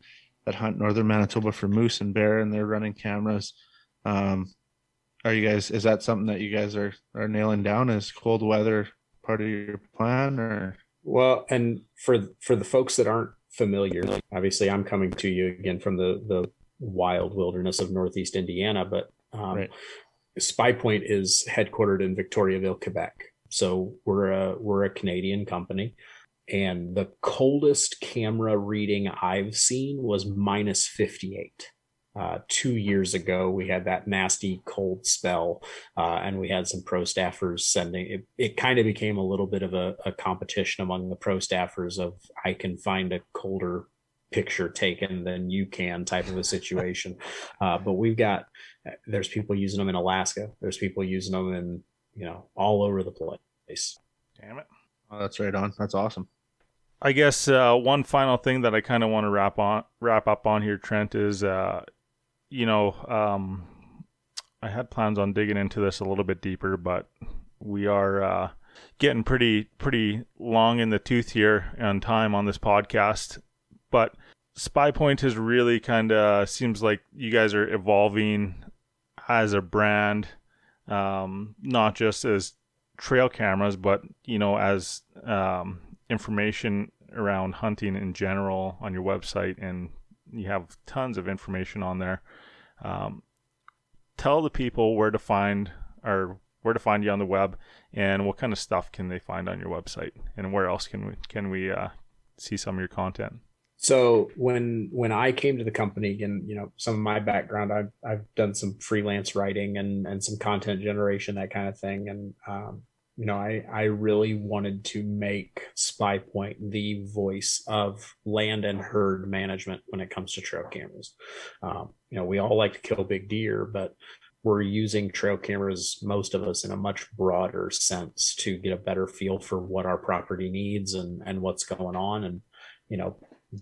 that hunt northern Manitoba for moose and bear, and they're running cameras. Um, are you guys? Is that something that you guys are are nailing down? Is cold weather part of your plan? Or well, and for for the folks that aren't familiar, obviously I'm coming to you again from the the wild wilderness of Northeast Indiana, but um, right. Spy Point is headquartered in Victoriaville, Quebec. So we're a, we're a Canadian company, and the coldest camera reading I've seen was minus fifty-eight. Uh, two years ago, we had that nasty cold spell, uh, and we had some pro staffers sending it. It kind of became a little bit of a, a competition among the pro staffers of, I can find a colder picture taken than you can type of a situation. uh, but we've got, there's people using them in Alaska. There's people using them in, you know, all over the place. Damn it. Oh, that's right on. That's awesome. I guess uh, one final thing that I kind of want to wrap on, wrap up on here, Trent, is, uh, you know, um, I had plans on digging into this a little bit deeper, but we are uh, getting pretty, pretty long in the tooth here on time on this podcast. But Spy Point is really kind of seems like you guys are evolving as a brand. Um, not just as trail cameras, but, you know, as um, information around hunting in general on your website, and you have tons of information on there. Um, tell the people where to find or where to find you on the web, and what kind of stuff can they find on your website, and where else can we can we uh, see some of your content? So when when I came to the company, and you know, some of my background, I've I've done some freelance writing and and some content generation, that kind of thing, and um, you know, I I really wanted to make Spy Point the voice of land and herd management when it comes to trail cameras. Um, you know, we all like to kill big deer, but we're using trail cameras, most of us, in a much broader sense to get a better feel for what our property needs and and what's going on. And you know,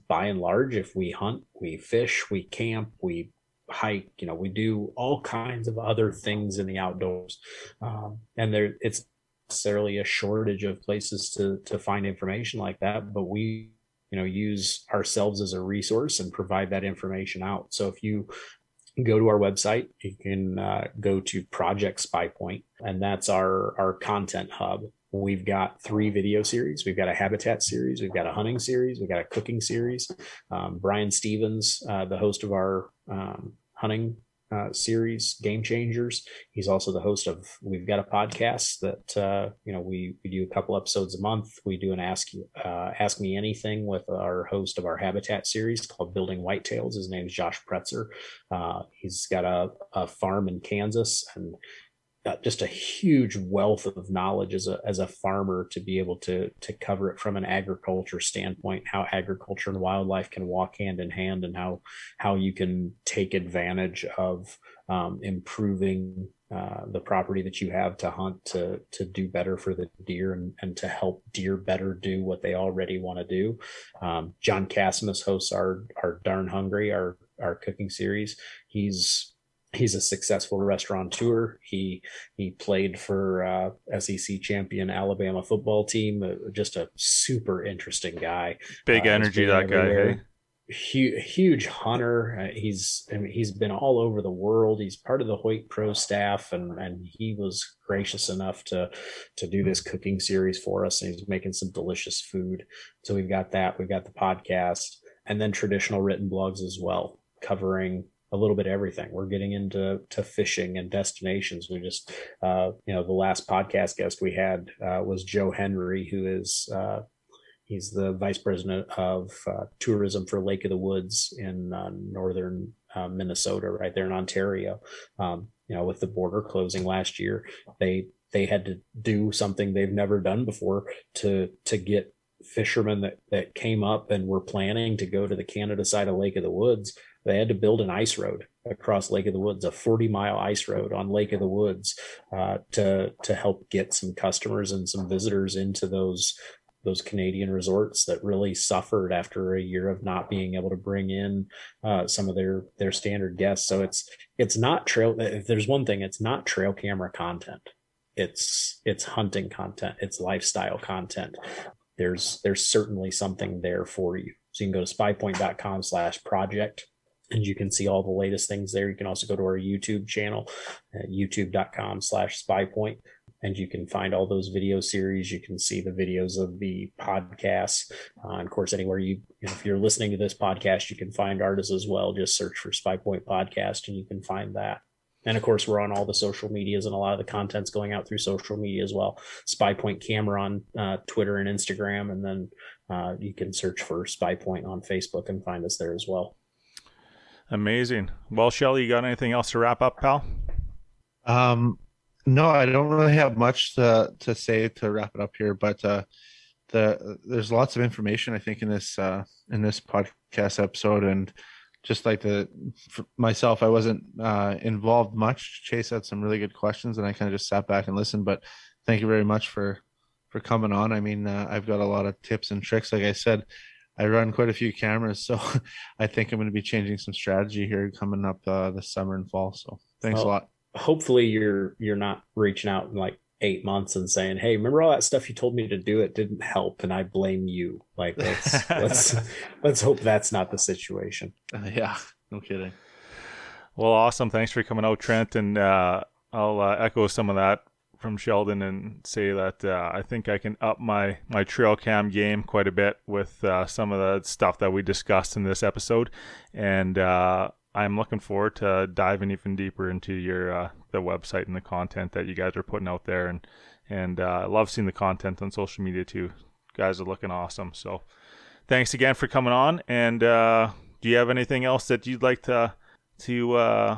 by and large, if we hunt, we fish, we camp, we hike, you know, we do all kinds of other things in the outdoors. Um, and there, it's necessarily a shortage of places to to find information like that, but we, you know, use ourselves as a resource and provide that information out. So if you go to our website, you can uh, go to Project Spy Point, and that's our our content hub. We've got three video series. We've got a habitat series. We've got a hunting series. We've got a cooking series. Um, Brian Stevens, uh, the host of our um, hunting uh, series, Game Changers. He's also the host of, we've got a podcast that, uh, you know, we, we do a couple episodes a month. We do an Ask uh, Ask Me Anything with our host of our habitat series called Building Whitetails. His name is Josh Pretzer. Uh, he's got a, a farm in Kansas, and just a huge wealth of knowledge as a as a farmer to be able to to cover it from an agriculture standpoint, how agriculture and wildlife can walk hand in hand, and how how you can take advantage of um, improving uh, the property that you have to hunt to to do better for the deer, and, and to help deer better do what they already want to do. Um, John Casmus hosts our our Darn Hungry, our our cooking series. He's He's a successful restaurateur. He he played for uh, S E C champion Alabama football team. Uh, just a super interesting guy. Big uh, energy, that guy. Hey? Huge, huge hunter. Uh, he's I mean, he's been all over the world. He's part of the Hoyt Pro staff, and and he was gracious enough to to do this cooking series for us. And he's making some delicious food. So we've got that. We've got the podcast, and then traditional written blogs as well, covering a little bit of everything. We're getting into to fishing and destinations. We just, uh, you know, the last podcast guest we had uh, was Joe Henry, who is, uh, he's the vice president of uh, tourism for Lake of the Woods in uh, northern uh, Minnesota, right there in Ontario. Um, you know, with the border closing last year, they they had to do something they've never done before to to get fishermen that, that came up and were planning to go to the Canada side of Lake of the Woods. They had to build an ice road across Lake of the Woods, a forty mile ice road on Lake of the Woods, uh, to to help get some customers and some visitors into those those Canadian resorts that really suffered after a year of not being able to bring in uh, some of their their standard guests. So it's it's not trail. If there's one thing, it's not trail camera content. It's it's hunting content. It's lifestyle content. There's there's certainly something there for you. So you can go to spy point dot com slash project. And you can see all the latest things there. You can also go to our YouTube channel, uh, youtube dot com slash spy point, and you can find all those video series. You can see the videos of the podcasts. Uh, and of course, anywhere you, you know, if you're listening to this podcast, you can find ours as well. Just search for Spy Point Podcast, and you can find that. And of course, we're on all the social medias, and a lot of the content's going out through social media as well. Spy Point Camera on uh, Twitter and Instagram, and then uh, you can search for Spy Point on Facebook and find us there as well. Amazing. Well, Shelly, you got anything else to wrap up, pal? Um, no, I don't really have much to, to say to wrap it up here, but uh, the there's lots of information, I think, in this uh, in this podcast episode, and just like the for myself, I wasn't uh, involved much. Chase had some really good questions, and I kind of just sat back and listened. But thank you very much for for coming on. I mean, uh, I've got a lot of tips and tricks, like I said. I run quite a few cameras, so I think I'm going to be changing some strategy here coming up uh, this summer and fall. So thanks well, a lot. Hopefully you're you're not reaching out in like eight months and saying, "Hey, remember all that stuff you told me to do? It didn't help, and I blame you." Like, let's let's let's hope that's not the situation. Uh, yeah, no kidding. Well, awesome. Thanks for coming out, Trent, and uh, I'll uh, echo some of that from Sheldon and say that uh, I think I can up my, my trail cam game quite a bit with uh, some of the stuff that we discussed in this episode. And uh, I'm looking forward to diving even deeper into your uh, the website and the content that you guys are putting out there. And and uh, I love seeing the content on social media too. You guys are looking awesome. So thanks again for coming on. And uh, do you have anything else that you'd like to to uh,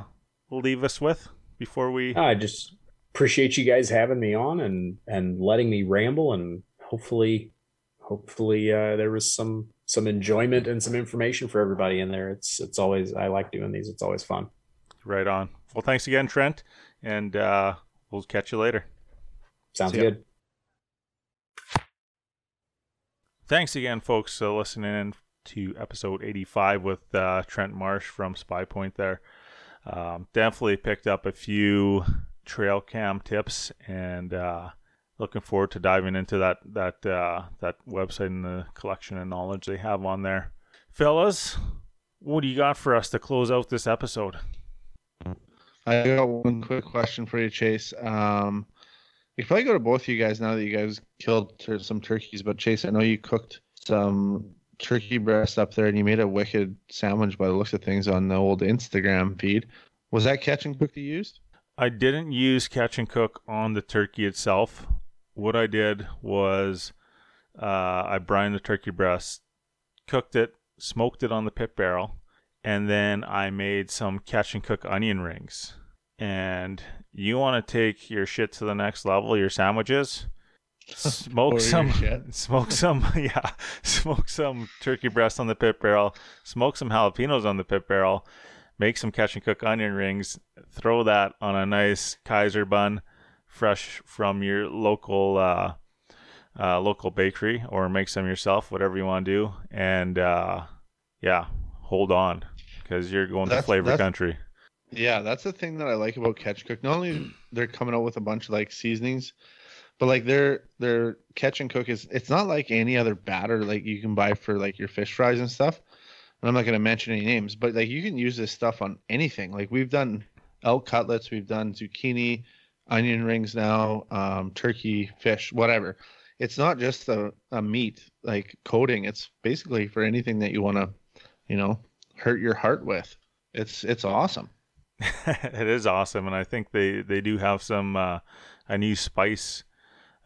leave us with before we... I just appreciate you guys having me on and, and letting me ramble, and hopefully, hopefully uh, there was some, some enjoyment and some information for everybody in there. It's, it's always, I like doing these. It's always fun. Right on. Well, thanks again, Trent. And uh, we'll catch you later. Sounds See good. You. Thanks again, folks, for listening in to episode eighty-five with uh, Trent Marsh from Spy Point there. Um, definitely picked up a few trail cam tips, and uh, looking forward to diving into that that uh, that website and the collection of knowledge they have on there. Fellas, what do you got for us to close out this episode? I got one quick question for you, Chase. Um, you probably go to both of you guys now that you guys killed tur- some turkeys, but Chase, I know you cooked some turkey breast up there, and you made a wicked sandwich by the looks of things on the old Instagram feed. Was that Catch and Cook you used? I didn't use Catch and Cook on the turkey itself. What I did was uh, I brined the turkey breast, cooked it, smoked it on the pit barrel, and then I made some Catch and Cook onion rings. And you want to take your shit to the next level, your sandwiches? Smoke some, smoke some, yeah, smoke some turkey breast on the pit barrel, smoke some jalapenos on the pit barrel, make some Catch and Cook onion rings, throw that on a nice Kaiser bun, fresh from your local uh, uh, local bakery, or make some yourself, whatever you want to do, and uh, yeah, hold on, because you're going that's, to flavor that's... country. Yeah, that's the thing that I like about Catch and Cook. Not only they're coming out with a bunch of like seasonings, but like their their Catch and Cook is, it's not like any other batter like you can buy for like your fish fries and stuff. And I'm not going to mention any names, but like you can use this stuff on anything. Like we've done elk cutlets, we've done zucchini, onion rings now, um, turkey, fish, whatever. It's not just a, a meat like coating. It's basically for anything that you want to, you know, hurt your heart with. It's it's awesome. It is awesome, and I think they, they do have some uh, a new spice,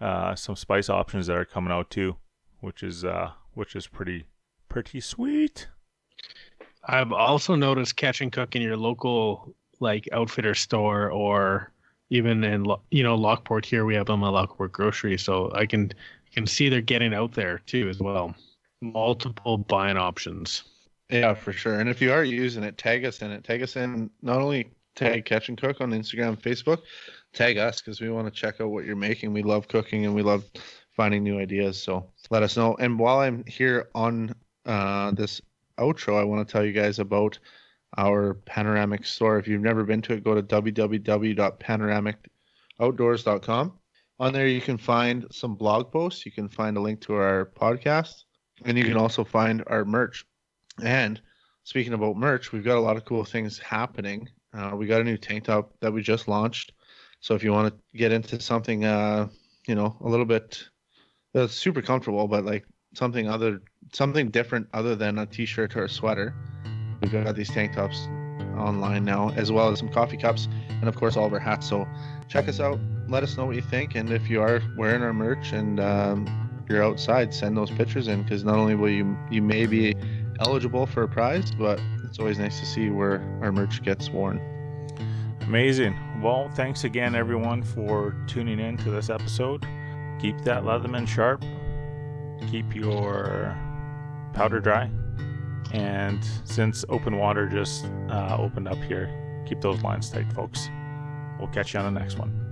uh, some spice options that are coming out too, which is uh, which is pretty pretty sweet. I've also noticed Catch and Cook in your local like outfitter store, or even in you know Lockport here. We have them at Lockport Grocery, so I can can see they're getting out there too as well. Multiple buying options. Yeah, for sure. And if you are using it, tag us in it. Tag us in, not only tag Catch and Cook on Instagram, Facebook, tag us, because we want to check out what you're making. We love cooking and we love finding new ideas. So let us know. And while I'm here on uh, this outro, I want to tell you guys about our Panoramic store. If you've never been to it, go to w w w dot panoramic outdoors dot com. On there, you can find some blog posts. You can find a link to our podcast, and you can also find our merch. And speaking about merch, we've got a lot of cool things happening. Uh, we got a new tank top that we just launched. So if you want to get into something, uh, you know, a little bit that's super comfortable, but like something other, something different other than a t-shirt or a sweater, we've got these tank tops online now, as well as some coffee cups and of course all of our hats. So check us out. Let us know what you think. And if you are wearing our merch and um, you're outside, send those pictures in, because not only will you, you may be eligible for a prize, but it's always nice to see where our merch gets worn. Amazing. Well, thanks again everyone for tuning in to this episode. Keep that Leatherman sharp, keep your powder dry, and since open water just uh, opened up here, keep those lines tight, folks. We'll catch you on the next one.